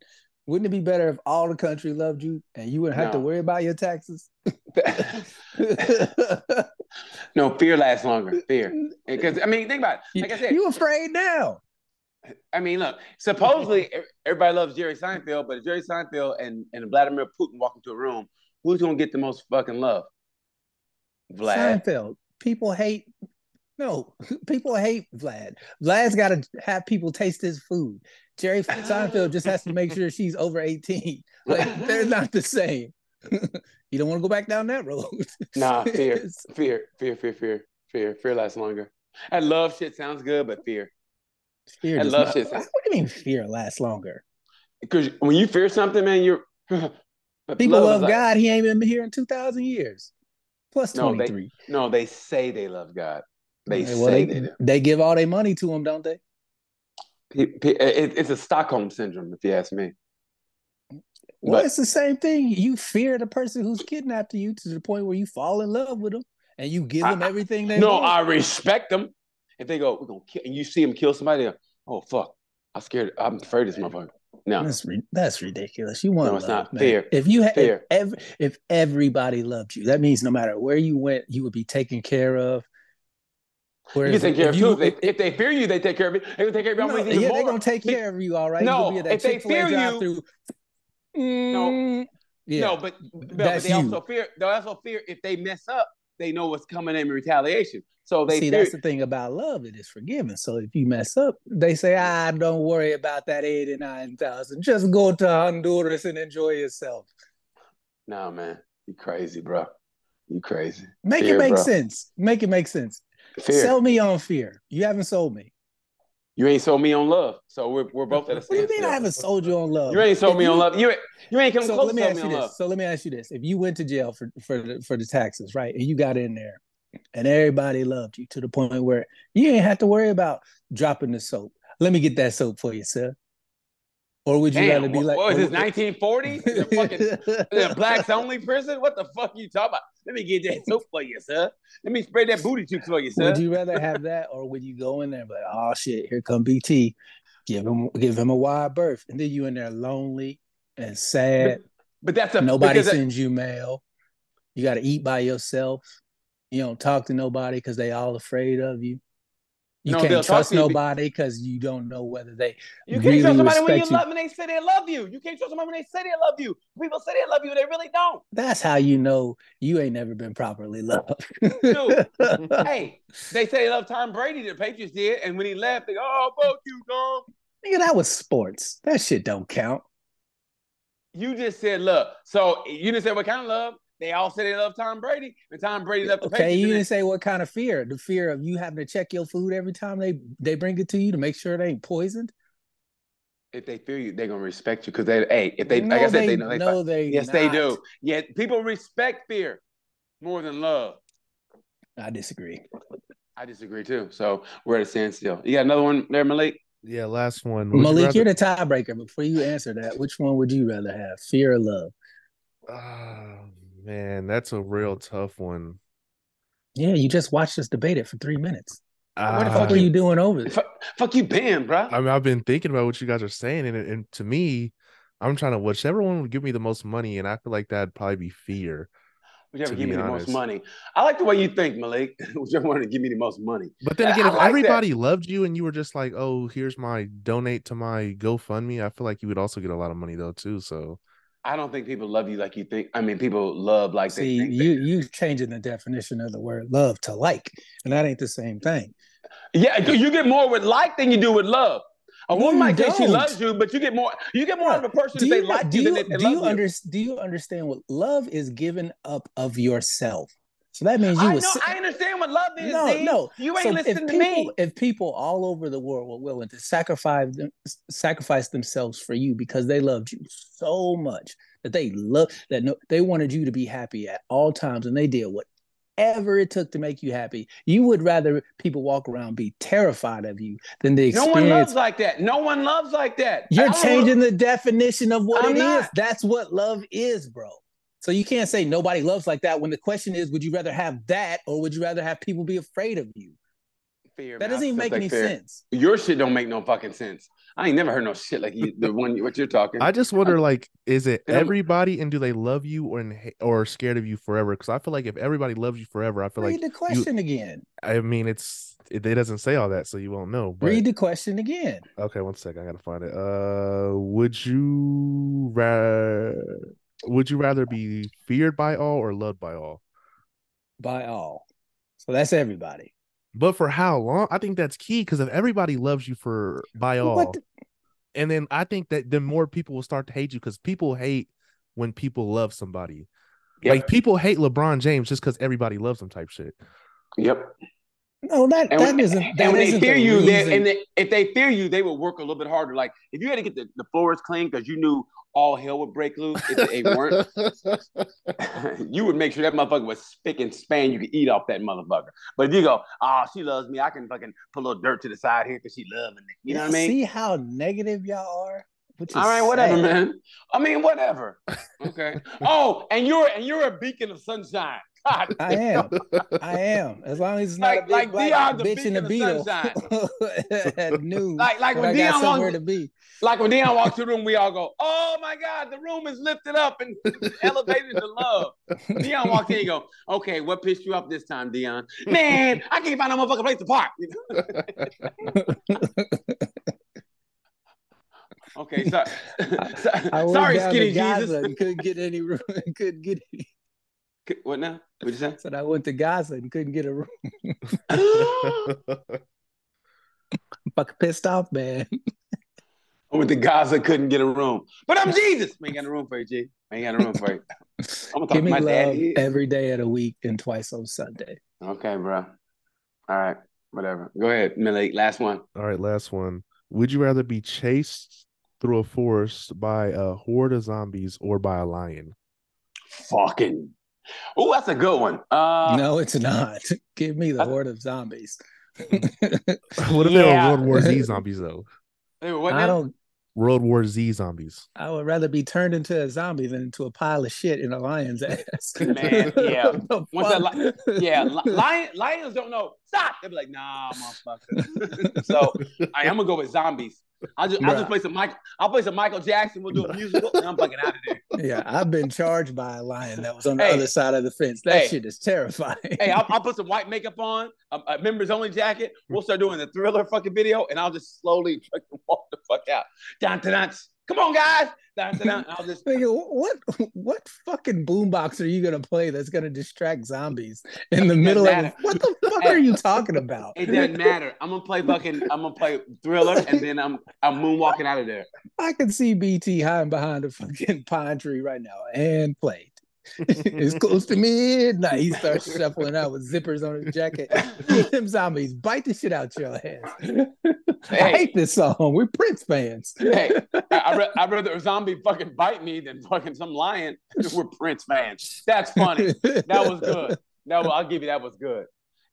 Wouldn't it be better if all the country loved you and you wouldn't have no. to worry about your taxes? No, fear lasts longer. Fear. Because, I mean, think about it. Like I said. You afraid now. I mean, look, supposedly everybody loves Jerry Seinfeld, but if Jerry Seinfeld and, and Vladimir Putin walk into a room, who's going to get the most fucking love? Vlad. Seinfeld. People hate, no, people hate Vlad. Vlad's got to have people taste his food. Jerry Seinfeld just has to make sure she's over eighteen. Like, they're not the same. You don't want to go back down that road. Nah, fear, fear, fear, fear, fear, fear. Fear lasts longer. I love shit sounds good, but fear. Fear I love not, shit. What do you mean fear lasts longer? Because when you fear something, man, you're... People love God. Like, he ain't been here in two thousand years. Plus twenty-three. No, they, no, they say they love God. They okay, well, say they, they do. They give all their money to him, don't they? It's a Stockholm syndrome, if you ask me. Well, but, it's the same thing. You fear the person who's kidnapped you to the point where you fall in love with them and you give them I, everything they no, want. No, I respect them. If they go, we're gonna kill, and you see them kill somebody, go, oh fuck, I'm scared. I'm afraid of this motherfucker. No, that's re- that's ridiculous. You want no, it's love, not man. Fear. If you had, if, ev- if everybody loved you, that means no matter where you went, you would be taken care of. Whereas you can take care of you, too. If, if, if they fear you, they take care of you. They take care of you. No, yeah, they're more. Gonna take care of you, all right. No, you be at if they fear you, mm, no, yeah, no, but, but, but they you. also fear. They also fear if they mess up. They know what's coming in retaliation. So they see fear. That's the thing about love, it is forgiving. So if you mess up, they say, "Ah, don't worry about that eighty-nine thousand. Just go to Honduras and enjoy yourself." No, nah, man, you crazy, bro. You crazy. Make fear, it make bro. sense. Make it make sense. Fear. Sell me on fear. You haven't sold me. You ain't sold me on love. So we're we're both at a standstill. What do you mean I haven't sold you on love? You ain't sold if me you, on love. You ain't, you ain't come so close to me, me on this. love. So let me ask you this. If you went to jail for, for, the, for the taxes, right, and you got in there and everybody loved you to the point where you ain't have to worry about dropping the soap. Let me get that soap for you, sir. Or would you Damn, rather be what, like... What is this, nineteen forty? The fucking blacks only prison? What the fuck you talking about? Let me get that soap for you, sir. Let me spray that booty cheeks for you, sir. Would you rather have that or would you go in there but, oh, shit, here come B T. Give him give him a wide berth. And then you in there lonely and sad. But, but that's a... Nobody sends that, you mail. You got to eat by yourself. You don't talk to nobody because they all afraid of you. You no, can't trust nobody because you don't know whether they You can't really trust somebody when you, you love when they say they love you. You can't trust somebody when they say they love you. People say they love you and they really don't. That's how you know you ain't never been properly loved. Dude, hey, they say they love Tom Brady, the Patriots did, and when he left, they go, oh, fuck you, dog. Nigga, that was sports. That shit don't count. You just said love. So you didn't say what kind of love? They all said they love Tom Brady, and Tom Brady left the Patriots. Okay, you didn't say what kind of fear. The fear of you having to check your food every time they, they bring it to you to make sure it ain't poisoned. If they fear you, they're gonna respect you because they. Hey, if they, no, like I said, they, they know they. No, they yes, not. They do. Yeah, people respect fear more than love. I disagree. I disagree too. So we're at a standstill. You got another one there, Malik? Yeah, last one. Would Malik, you rather... you're the tiebreaker. Before you answer that, which one would you rather have, fear or love? Oh, man, that's a real tough one. Yeah, you just watched us debate it for three minutes. Uh, what the fuck were you doing over there? Fuck, fuck you, Pam, bro. I mean, I've been thinking about what you guys are saying, and, and to me, I'm trying to whichever one would give me the most money, and I feel like that'd probably be fear. Whichever give me the most money. I like the way you think, Malik. Whichever one to give me the most money. But then again, if everybody loved you and you were just like, "Oh, here's my donate to my GoFundMe," I feel like you would also get a lot of money though too. So I don't think people love you like you think. I mean, people love like they think. See, you you changing the definition of the word love to like, and that ain't the same thing. Yeah, you get more with like than you do with love. A woman might think she loves you, but you get more. You get more of a person if they like you than if they love you. Do you understand what love is? Giving up of yourself. So that means you. I know. I understand what love is. No, no, you ain't listening to me. If people all over the world were willing to sacrifice them, sacrifice themselves for you because they loved you so much that they love that no, they wanted you to be happy at all times, and they did what. Ever it took to make you happy, you would rather people walk around be terrified of you than the experience. No one loves like that. No one loves like that. You're changing the definition of what it is. That's what love is, bro. So you can't say nobody loves like that when the question is, would you rather have that or would you rather have people be afraid of you? Fear, that doesn't even make any sense. Your shit don't make no fucking sense. I ain't never heard no shit like you, the one what you're talking. I just wonder, like, is it everybody, and do they love you or in, or scared of you forever? Because I feel like if everybody loves you forever, I feel like read the question again. I mean, it's it, it doesn't say all that, so you won't know. But... read the question again. Okay, one second, I gotta find it. Uh, would you rather would you rather be feared by all or loved by all? By all, so that's everybody. But for how long? I think that's key because if everybody loves you for by all, the- and then I think that then more people will start to hate you because people hate when people love somebody. Yep. Like people hate LeBron James just because everybody loves him type shit. Yep. No, that and that when, isn't. That and when isn't they fear the you, and they, if they fear you, they will work a little bit harder. Like if you had to get the, the floors clean because you knew all hell would break loose if they weren't, you would make sure that motherfucker was spick and span. You could eat off that motherfucker. But if you go, oh, she loves me, I can fucking put a little dirt to the side here because she loving me. You know what I mean? See how negative y'all are. All right, sad. Whatever, man. I mean, whatever. Okay. Oh, and you're and you're a beacon of sunshine. God. I am. I am. As long as it's not like, a big like Deion, the bitch in the Beatles. At noon. Like like when, when Deion walks to be. Like when Deion walks to the room, we all go, "Oh my God, the room is lifted up and elevated to love." Deion walks in and go, "Okay, what pissed you off this time, Deion?" Man, I can't find no motherfucking place to park. You know? Okay, sorry. I, sorry, I skinny Jesus. And couldn't get any room. Couldn't get any. What now? What you say? I said I went to Gaza and couldn't get a room. I'm fucking pissed off, man. I went to Gaza, couldn't get a room, but I'm Jesus. I ain't got no room for you, G. I ain't got no room for you. I'm gonna talk Give me to my love dad every day of the week and twice on Sunday. Okay, bro. All right, whatever. Go ahead, Malik. Last one. All right, last one. Would you rather be chased through a forest by a horde of zombies or by a lion? Fucking. Oh, that's a good one. Uh, no, it's not. Give me the I, horde of zombies. What if yeah. they were World War Z zombies, though? They were what I now? Don't. World War Z zombies. I would rather be turned into a zombie than into a pile of shit in a lion's ass. Man, yeah. Once that li- yeah, li- lion, lions don't know. Stop. They'll be like, nah, motherfucker. So I, I'm gonna go with zombies. I'll just, I'll just play some Michael. I'll play some Michael Jackson. We'll do a musical, and I'm fucking out of there. Yeah, I've been charged by a lion that was on the hey, other side of the fence. That hey, shit is terrifying. Hey, I'll, I'll put some white makeup on, a, a members only jacket. We'll start doing the Thriller fucking video, and I'll just slowly fucking walk the fuck out. Dun, dun, dun. Come on, guys. Dun, dun, dun. I'll just what what fucking boombox are you gonna play that's gonna distract zombies in the middle of it? What the fuck are you talking about? It doesn't matter. I'm gonna play fucking. I'm gonna play Thriller, and then I'm I'm moonwalking out of there. I can see B T hiding behind a fucking pine tree right now and play. It's close to midnight. He starts shuffling out with zippers on his jacket. Them zombies bite the shit out your ass. Hey, I hate this song. We're Prince fans. Hey, I'd re- rather a zombie fucking bite me than fucking some lion. We're Prince fans. That's funny. That was good. No, I'll give you that was good.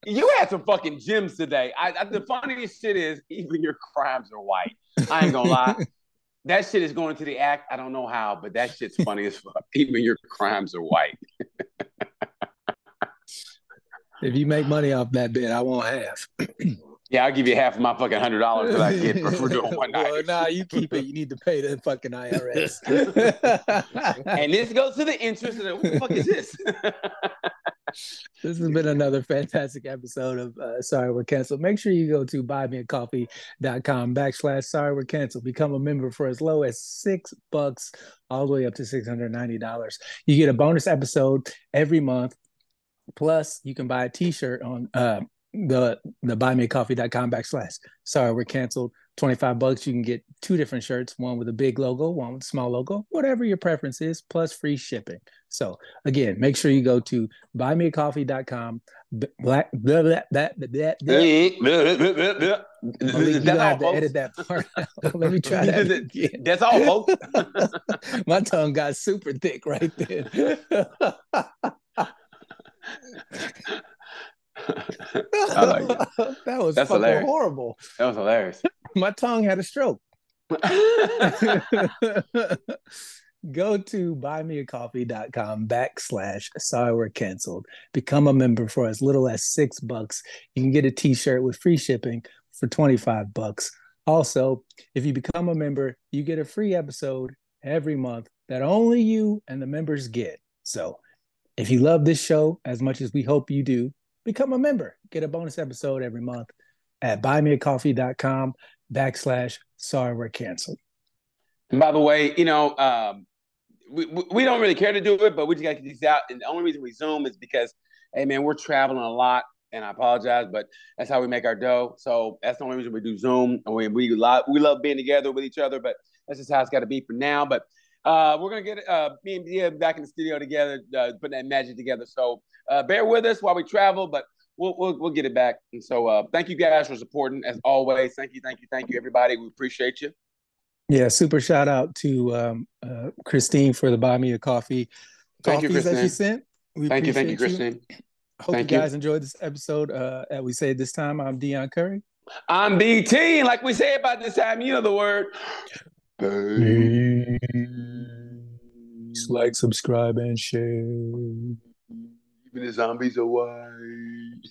You had some fucking gems today. I, I, the funniest shit is even your crimes are white. I ain't gonna lie. That shit is going to the act. I don't know how, but that shit's funny as fuck. Even your crimes are white. If you make money off that bit, I won't have. Yeah, I'll give you half of my fucking one hundred dollars that I get for, for doing one night. Well, nah, you keep it. You need to pay the fucking I R S. And this goes to the interest of the, what the fuck is this? This has been another fantastic episode of uh, Sorry We're Cancelled. Make sure you go to buy me a coffee dot com backslash Sorry We're Cancelled. Become a member for as low as six bucks all the way up to six hundred ninety dollars. You get a bonus episode every month. Plus, you can buy a t-shirt on uh, the, the buy me a coffee dot com backslash Sorry We're Cancelled. twenty-five bucks. You can get two different shirts, one with a big logo, one with a small logo, whatever your preference is, plus free shipping. So again, make sure you go to buy me a coffee dot com. Black, blah, blah, blah, blah, blah, blah. Malik, that's all, have to folks. Edit that part out. Let me try that again. That's all, folks. My tongue got super thick right there. I like that. That was That's fucking hilarious. Horrible. That was hilarious. My tongue had a stroke. Go to buy me a coffee dot com backslash Sorry We're Cancelled. Become a member for as little as six bucks. You can get a t-shirt with free shipping for twenty-five bucks. Also, if you become a member, you get a free episode every month that only you and the members get. So if you love this show as much as we hope you do, become a member. Get a bonus episode every month at buy me a coffee dot com backslash Sorry We're Cancelled. And by the way, you know, um, we we don't really care to do it, but we just got to get these out. And the only reason we Zoom is because, hey, man, we're traveling a lot, and I apologize, but that's how we make our dough. So that's the only reason we do Zoom. And we we love, we love being together with each other, but that's just how it's got to be for now. But uh, we're going to get uh, me and Dia back in the studio together, uh, putting that magic together. So uh, bear with us while we travel, but we'll we'll, we'll get it back. And so uh, thank you guys for supporting, as always. Thank you, thank you, thank you, everybody. We appreciate you. Yeah, super shout out to um, uh, Christine for the Buy Me a Coffee. Thank you, Christine. That she sent. We thank you, thank you, Christine. You. Hope thank you guys you. enjoyed this episode. Uh, as we say this time, I'm Deion Curry. I'm B T. Like we say about this time, you know the word. Peace. Like, subscribe, and share. Even the zombies are white.